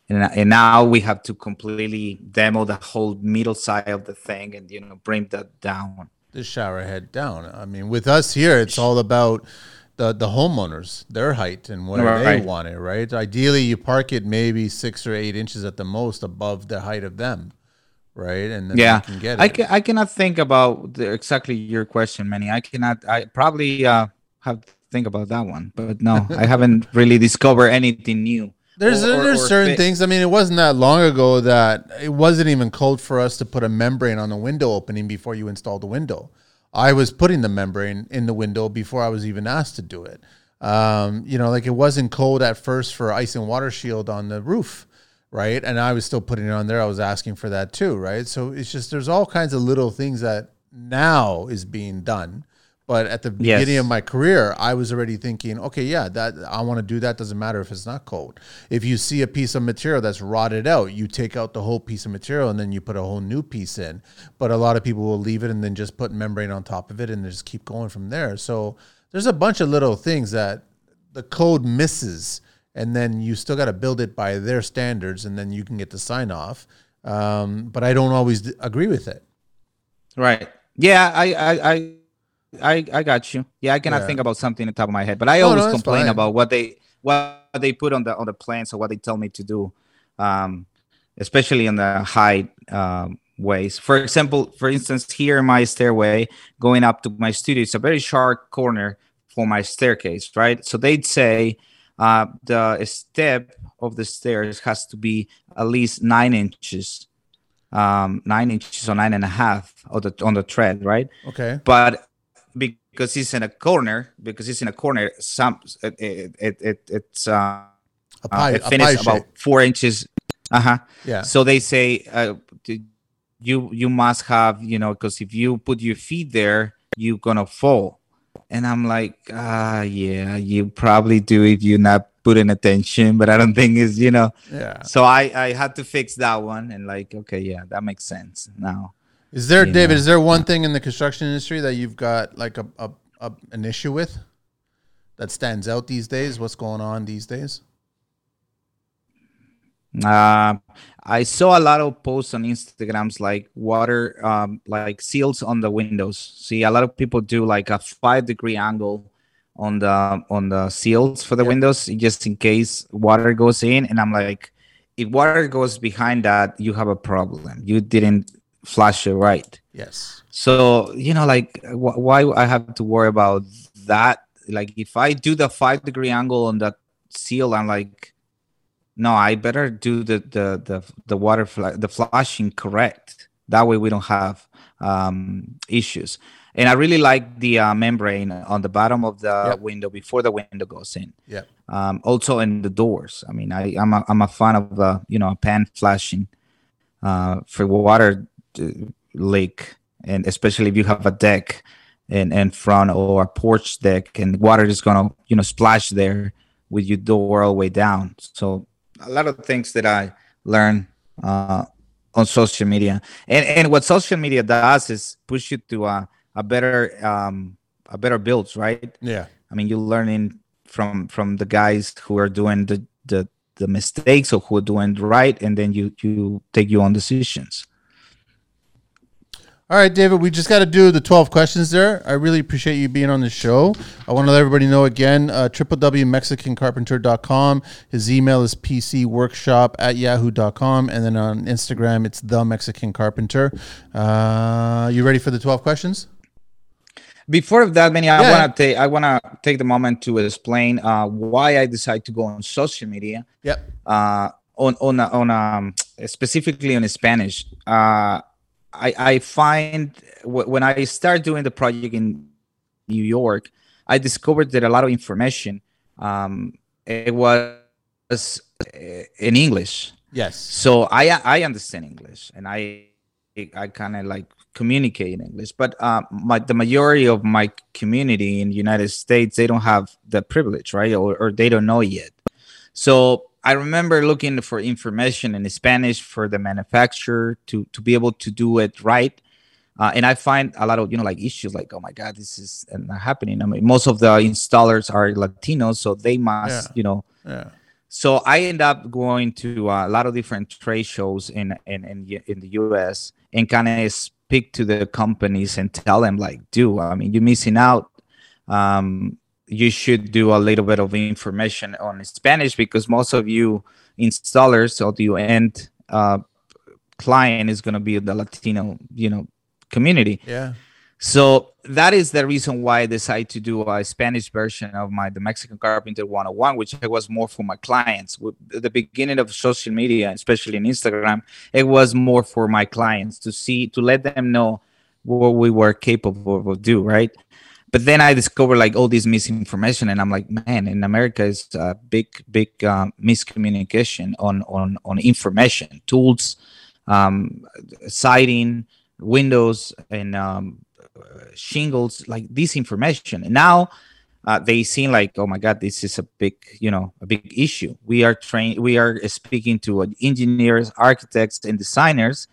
And and now we have to completely demo the whole middle side of the thing, and you know, bring that down. The shower head down. I mean, with us here, it's all about the, the homeowners, their height and what right. they want it, right? Ideally, you park it maybe six or eight inches at the most above the height of them, right? And then yeah. you can get it. I, ca- I cannot think about the, exactly your question, Manny. I cannot, I probably uh, have to think about that one, but no, I haven't really discovered anything new. There's or, there's or certain fit. things. I mean, it wasn't that long ago that it wasn't even code for us to put a membrane on the window opening before you installed the window. I was putting the membrane in the window before I was even asked to do it. Um, you know, like, it wasn't code at first for ice and water shield on the roof, right? And I was still putting it on there. I was asking for that too, right? So it's just, there's all kinds of little things that now is being done. But at the beginning yes. of my career, I was already thinking, okay, yeah, that I want to do that. Doesn't matter if it's not code. If you see a piece of material that's rotted out, you take out the whole piece of material and then you put a whole new piece in. But a lot of people will leave it and then just put membrane on top of it and just keep going from there. So there's a bunch of little things that the code misses, and then you still got to build it by their standards, and then you can get the sign off. Um, but I don't always agree with it. Right. Yeah, I... I, I... I, I got you. Yeah, I cannot yeah. think about something on top of my head, but I no, always no, complain fine. about what they what they put on the on the plans or what they tell me to do, um, especially on the high um, ways. For example, for instance, here in my stairway going up to my studio, it's a very sharp corner for my staircase, right? So they'd say uh, the step of the stairs has to be at least nine inches, um, nine inches or nine and a half on the on the tread, right? Okay, but because it's in a corner, because it's in a corner, some it it, it it's uh, a pie, uh, it finished about shape. four inches. Uh huh. Yeah. So they say uh, you you must have, you know, because if you put your feet there, you're gonna fall. And I'm like, ah, yeah, you probably do if you're not putting attention, but I don't think it's, you know. Yeah. So I, I had to fix that one and like, okay, yeah, that makes sense now. Is there, David, know. is there one thing in the construction industry that you've got like a, a, a an issue with that stands out these days? What's going on these days? Uh, I saw a lot of posts on Instagrams like water, um, like seals on the windows. See, a lot of people do like a five degree angle on the on the seals for the yeah. windows, just in case water goes in. And I'm like, if water goes behind that, you have a problem. You didn't flush it right. Yes. So you know, like, wh- why I have to worry about that? Like, if I do the five degree angle on that seal, I'm like, no, I better do the the the, the water fl- the flushing correct. That way we don't have um, issues. And I really like the uh, membrane on the bottom of the yep. window before the window goes in. Yeah. Um, also in the doors. I mean, I I'm a, I'm a fan of uh, you know, pan flashing uh, for water leak, and especially if you have a deck in in front or a porch deck, and water is gonna you know splash there with your door all the way down. So a lot of things that I learned uh, on social media, and and what social media does is push you to a a better um, a better builds, right? Yeah. I mean, you're learning from from the guys who are doing the the, the mistakes or who are doing right, and then you you take your own decisions. All right, David, we just got to do the twelve questions there. I really appreciate you being on the show. I want to let everybody know again, uh, w w w dot mexican carpenter dot com. His email is p c workshop at yahoo dot com. And then on Instagram, it's The Mexican Carpenter. Uh, you ready for the twelve questions? Before that, Manny, I yeah. want to take I want to take the moment to explain uh, why I decided to go on social media. Yep. Uh, on on on um, specifically in Spanish. Uh, I, I find w- when I started doing the project in New York, I discovered that a lot of information um, it was in English. Yes. So I I understand English and I I kind of like communicate in English. But um, my, the majority of my community in the United States, they don't have the privilege, right? Or, or they don't know yet. So I remember looking for information in Spanish for the manufacturer to, to be able to do it right. Uh, and I find a lot of, you know, like issues like, oh my God, this is not happening. I mean, most of the installers are Latinos, so they must, yeah. you know. Yeah. So I end up going to a lot of different trade shows in, in, in, in the U S and kind of speak to the companies and tell them like, dude, I mean, you're missing out. Um, you should do a little bit of information on Spanish because most of you installers or the end uh, client is going to be the Latino, you know, community. Yeah. So that is the reason why I decided to do a Spanish version of my The Mexican Carpenter one oh one, which it was more for my clients. At the beginning of social media, especially in Instagram, it was more for my clients to see, to let them know what we were capable of do, right? But then I discovered like all this misinformation, and I'm like, man, in America is a big, big um, miscommunication on, on, on information, tools, um, siding, windows, and um, shingles, like this information. And now uh, they seem like, oh my God, this is a big, you know, a big issue. We are trained, we are speaking to engineers, architects, and designers,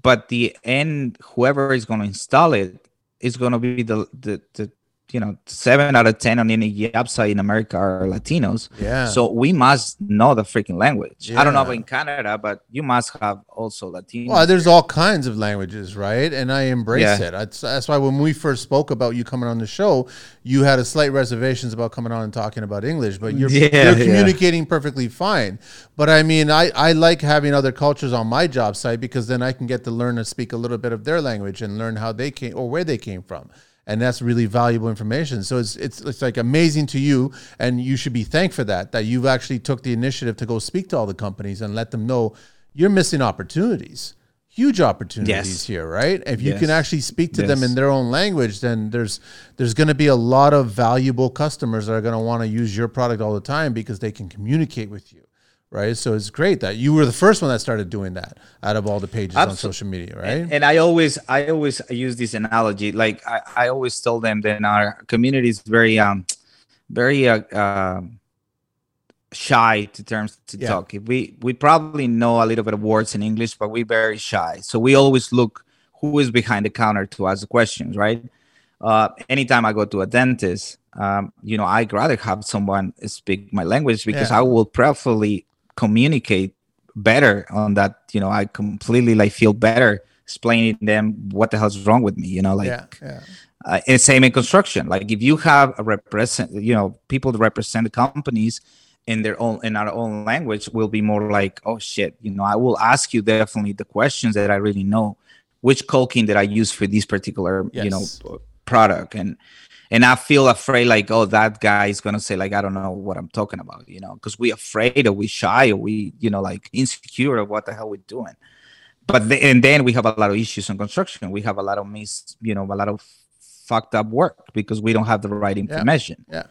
but the end, whoever is going to install it, it's going to be the, the, the, you know, seven out of ten on any website in America are Latinos. Yeah. So we must know the freaking language. Yeah. I don't know about in Canada, but you must have also Latinos. Well, there's all kinds of languages, right? And I embrace yeah. it. That's, that's why when we first spoke about you coming on the show, you had a slight reservations about coming on and talking about English, but you're, yeah, you're communicating yeah. perfectly fine. But I mean, I, I like having other cultures on my job site because then I can get to learn to speak a little bit of their language and learn how they came or where they came from. And that's really valuable information. So it's, it's it's like amazing to you, and you should be thanked for that, that you've actually took the initiative to go speak to all the companies and let them know you're missing opportunities, huge opportunities yes. here, right? If you yes. can actually speak to yes. them in their own language, then there's there's going to be a lot of valuable customers that are going to want to use your product all the time because they can communicate with you. right? So it's great that you were the first one that started doing that out of all the pages Absolutely. On social media, right? And, and I always I always use this analogy. Like I, I always tell them that our community is very, um, very uh, uh, shy to terms to yeah. talk. We, we probably know a little bit of words in English, but we're very shy. So we always look who is behind the counter to ask the questions, right? Uh, anytime I go to a dentist, um, you know, I'd rather have someone speak my language because yeah. I will preferably communicate better on that. You know, I completely like feel better explaining them what the hell's wrong with me, you know, like, yeah, yeah. Uh, and same in construction. Like if you have a represent, you know, people that represent the companies in their own, in our own language will be more like, oh shit, you know, I will ask you definitely the questions that I really know, which caulking that I use for this particular, yes. you know, product. And, and I feel afraid like, oh, that guy is going to say like, I don't know what I'm talking about, you know, because we're afraid or we're shy or we, you know, like insecure of what the hell we're doing. But the, and then we have a lot of issues in construction. We have a lot of mis, you know, a lot of fucked up work because we don't have the right information. Yeah. yeah.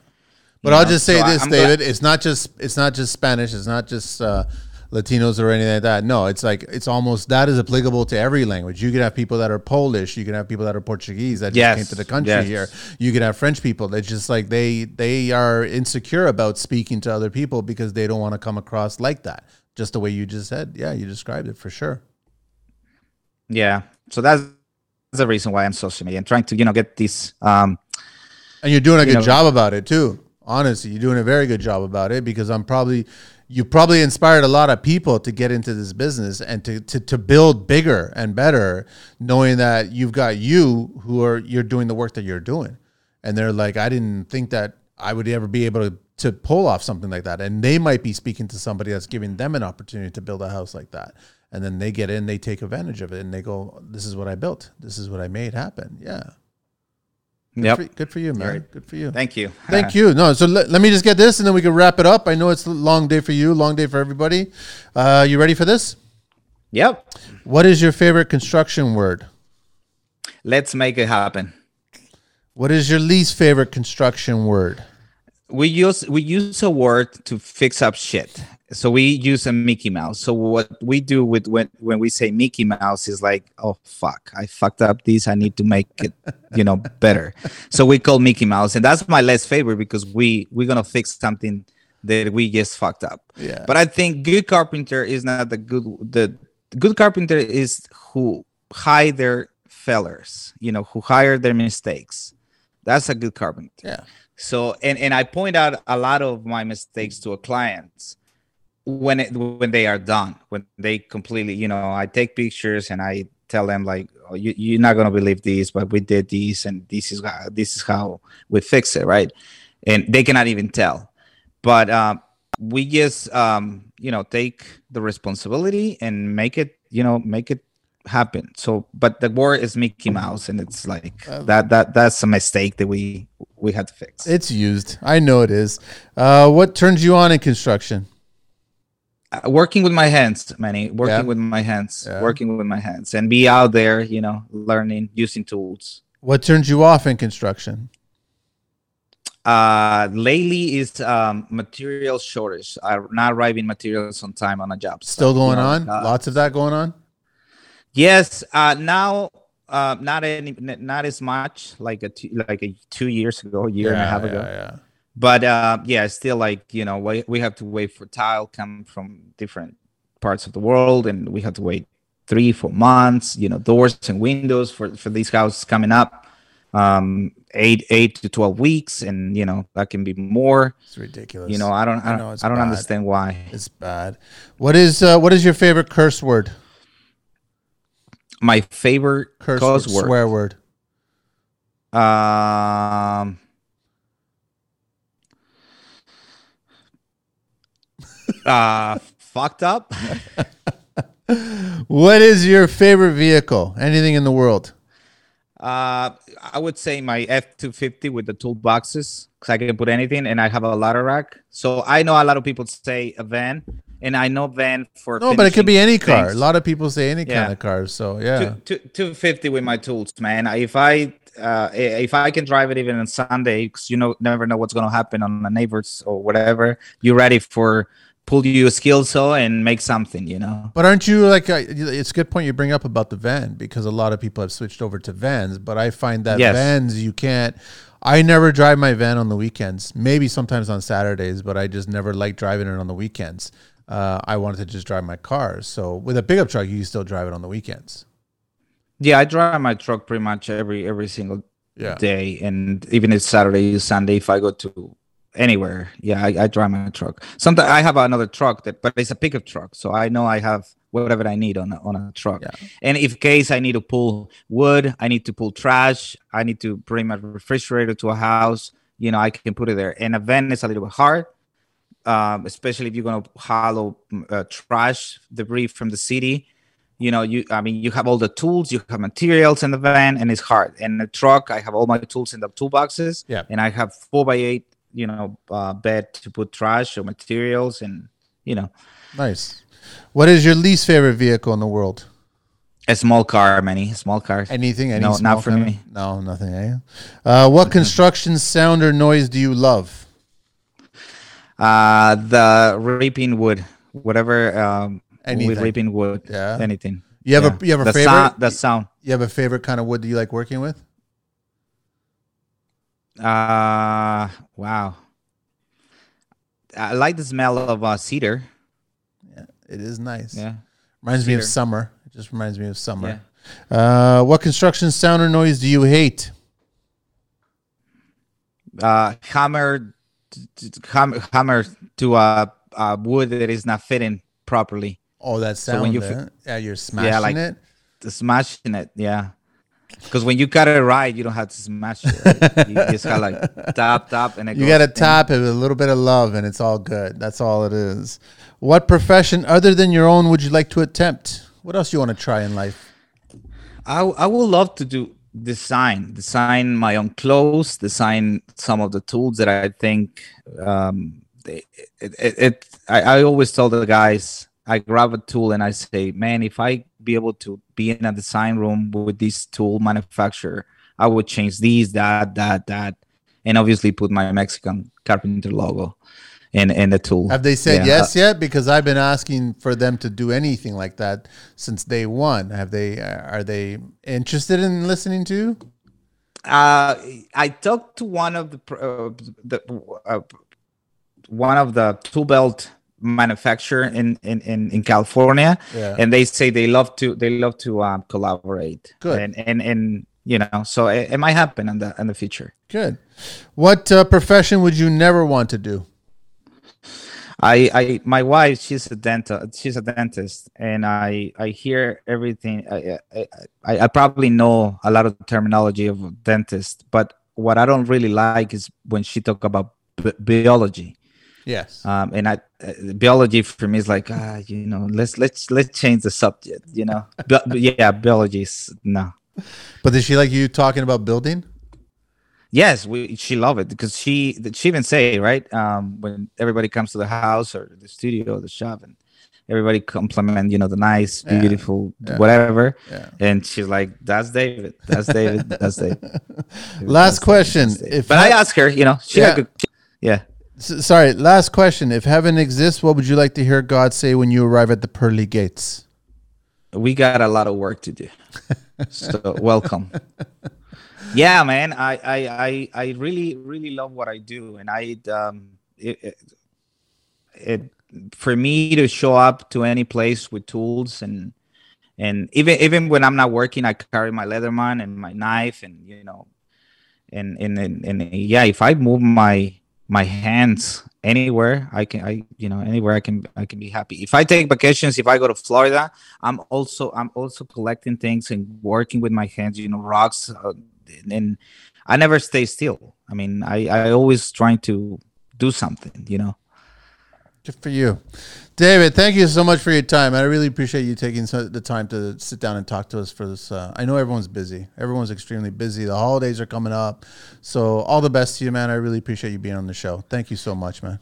But you I'll know? just say so this, I'm David, glad- it's not just, it's not just Spanish. It's not just, uh, Latinos or anything like that. No, it's like it's almost that is applicable to every language. You could have people that are Polish. You can have people that are Portuguese that yes, just came to the country yes. here. You could have French people that just like they they are insecure about speaking to other people because they don't want to come across like that. Just the way you just said. Yeah, you described it for sure. Yeah, so that's, that's the reason why I'm social media and trying to you know get this. Um, and you're doing a you good know, job about it too. Honestly, you're doing a very good job about it because I'm probably. You probably inspired a lot of people to get into this business and to, to, to build bigger and better, knowing that you've got you who are, you're doing the work that you're doing. And they're like, I didn't think that I would ever be able to, to pull off something like that. And they might be speaking to somebody that's giving them an opportunity to build a house like that. And then they get in, they take advantage of it and they go, this is what I built. This is what I made happen. Yeah. Good, yep. for, good for you, Mary. Good for you. Thank you. Thank you. No, so let, let me just get this and then we can wrap it up. I know it's a long day for you, long day for everybody. Uh, you ready for this? Yep. What is your favorite construction word? Let's make it happen. What is your least favorite construction word? We use we use a word to fix up shit. So we use a Mickey Mouse. So what we do with when, when we say Mickey Mouse is like, oh, fuck, I fucked up this. I need to make it, you know, better. So we call Mickey Mouse. And that's my less favorite because we, we're going to fix something that we just fucked up. Yeah. But I think good carpenter is not the good. The good carpenter is who hide their failures, you know, who hide their mistakes. That's a good carpenter. Yeah. So and, and I point out a lot of my mistakes to our clients. When it, when they are done, when they completely, you know, I take pictures and I tell them like, oh, you, you're not gonna believe this, but we did this, and this is how, this is how we fix it, right? And they cannot even tell, but um, we just, um, you know, take the responsibility and make it, you know, make it happen. So, but the word is Mickey Mouse, and it's like uh, that that that's a mistake that we we had to fix. It's used, I know it is. Uh, what turns you on in construction? Uh, working with my hands, Manny. Working yeah. with my hands. Yeah. Working with my hands, and be out there, you know, learning, using tools. What turns you off in construction? Uh, lately is um, material shortage. Uh, not arriving materials on time on a job. Still so, going you know, on. Uh, Lots of that going on. Yes. Uh, now, uh, not any, not as much like a two, like a two years ago, a year yeah, and a half yeah, ago. Yeah. But uh, yeah, still like, you know, we, we have to wait for tile come from different parts of the world. And we have to wait three, four months, you know, doors and windows for, for these houses coming up um, eight, eight to twelve weeks. And, you know, that can be more. It's ridiculous. You know, I don't I don't, I know it's I don't understand why. It's bad. What is uh, what is your favorite curse word? My favorite curse word, word. Swear word. Um. Uh, fucked up. What is your favorite vehicle? Anything in the world? Uh, I would say my F two fifty with the toolboxes because I can put anything and I have a ladder rack. So I know a lot of people say a van and I know van for. No, but it could be any car. Things. A lot of people say any yeah. kind of car. So yeah. Two, two, two fifty with my tools, man. If I. Uh, if I can drive it even on Sunday, because you know, never know what's going to happen on the neighbors or whatever, you're ready for pull you a skill saw and make something, you know. But aren't you like, a, it's a good point you bring up about the van, because a lot of people have switched over to vans, but I find that yes. vans, you can't, I never drive my van on the weekends, maybe sometimes on Saturdays, but I just never like driving it on the weekends. Uh, I wanted to just drive my car. So with a pickup truck, you still drive it on the weekends. Yeah, I drive my truck pretty much every, every single yeah. day. And even if Saturday, Sunday, if I go to anywhere, yeah, I, I drive my truck. Sometimes I have another truck that, but it's a pickup truck, so I know I have whatever I need on a, on a truck. Yeah. And if case I need to pull wood, I need to pull trash, I need to bring my refrigerator to a house, you know, I can put it there. And a van is a little bit hard, um, especially if you're gonna haul uh, trash debris from the city. You know, you I mean, you have all the tools, you have materials in the van, and it's hard. And the truck, I have all my tools in the toolboxes, yeah. and I have four by eight. You know, uh, bed to put trash or materials, and you know. Nice. What is your least favorite vehicle in the world? A small car, Manny. Small car. Anything? Any no, small not for car? Me. No, nothing. Eh? Uh, what construction sound or noise do you love? Uh, the ripping wood, whatever. Um, anything. Ripping wood. Yeah. Anything. You have yeah. a you have a the favorite. Sound, the sound. You have a favorite kind of wood that you like working with? Uh, wow. I like the smell of uh, cedar. Yeah, it is nice. Yeah. Reminds cedar. me of summer. It just reminds me of summer. Yeah. Uh, what construction sound or noise do you hate? Uh, hammer, hammer, hammer to a, a wood that is not fitting properly. Oh, that sound. So when you eh? fi- yeah, you're smashing yeah, like it. The smashing it. Yeah. Because when you got it right, you don't have to smash it. Right? You just got like tap, tap, and it you goes. You got to tap it with a little bit of love, and it's all good. That's all it is. What profession other than your own would you like to attempt? What else you want to try in life? I I would love to do design, design my own clothes, design some of the tools that I think. Um, it, it, it I, I always tell the guys, I grab a tool and I say, man, if I be able to be in a design room with this tool manufacturer, I would change these, that, that, that, and obviously put my Mexican Carpenter logo in, in the tool. Have they said yeah. yes yet? Because I've been asking for them to do anything like that since day one. Have they? Are they interested in listening to? Uh, I talked to one of the, uh, the uh, one of the tool belt manufacturer in, in in in California, yeah. and they say they love to they love to um, collaborate. Good, and and and you know, so it, it might happen in the in the future. Good. What uh, profession would you never want to do? I I my wife, she's a dental she's a dentist, and I I hear everything. I I, I, I probably know a lot of terminology of a dentist, but what I don't really like is when she talk about b- biology. Yes. Um, and I, uh, biology for me is like, ah, you know, let's let's let's change the subject, you know. Bi- yeah, biology is no. But did she like you talking about building? Yes, we. She loved it because she she even say right um, when everybody comes to the house or the studio or the shop and everybody compliment, you know, the nice, yeah. beautiful, yeah. whatever, yeah. and she's like, "That's David. That's David. That's David." Last that's question, David. David. If but I, I ask her, you know, she yeah. Had a good, she, yeah. Sorry, last question. If heaven exists, what would you like to hear God say when you arrive at the pearly gates? We got a lot of work to do. So welcome. Yeah, man. I, I, I, I really, really love what I do. And I, um, it, it, it, for me to show up to any place with tools and, and even, even when I'm not working, I carry my Leatherman and my knife and, you know, and, and, and, and yeah, if I move my, my hands anywhere I can, I, you know, anywhere I can, I can be happy. If I take vacations, if I go to Florida, I'm also, I'm also collecting things and working with my hands, you know, rocks. Uh, and, and I never stay still. I mean, I, I always trying to do something, you know. Good for you. David, thank you so much for your time. I really appreciate you taking the time to sit down and talk to us for this. Uh, I know everyone's busy. Everyone's extremely busy. The holidays are coming up. So all the best to you, man. I really appreciate you being on the show. Thank you so much, man.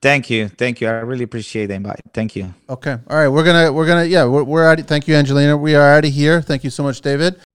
Thank you. Thank you. I really appreciate the invite. Thank you. Okay. All right. We're going to, we're going to, yeah, we're, we're out. Thank you, Angelina. We are out of here. Thank you so much, David.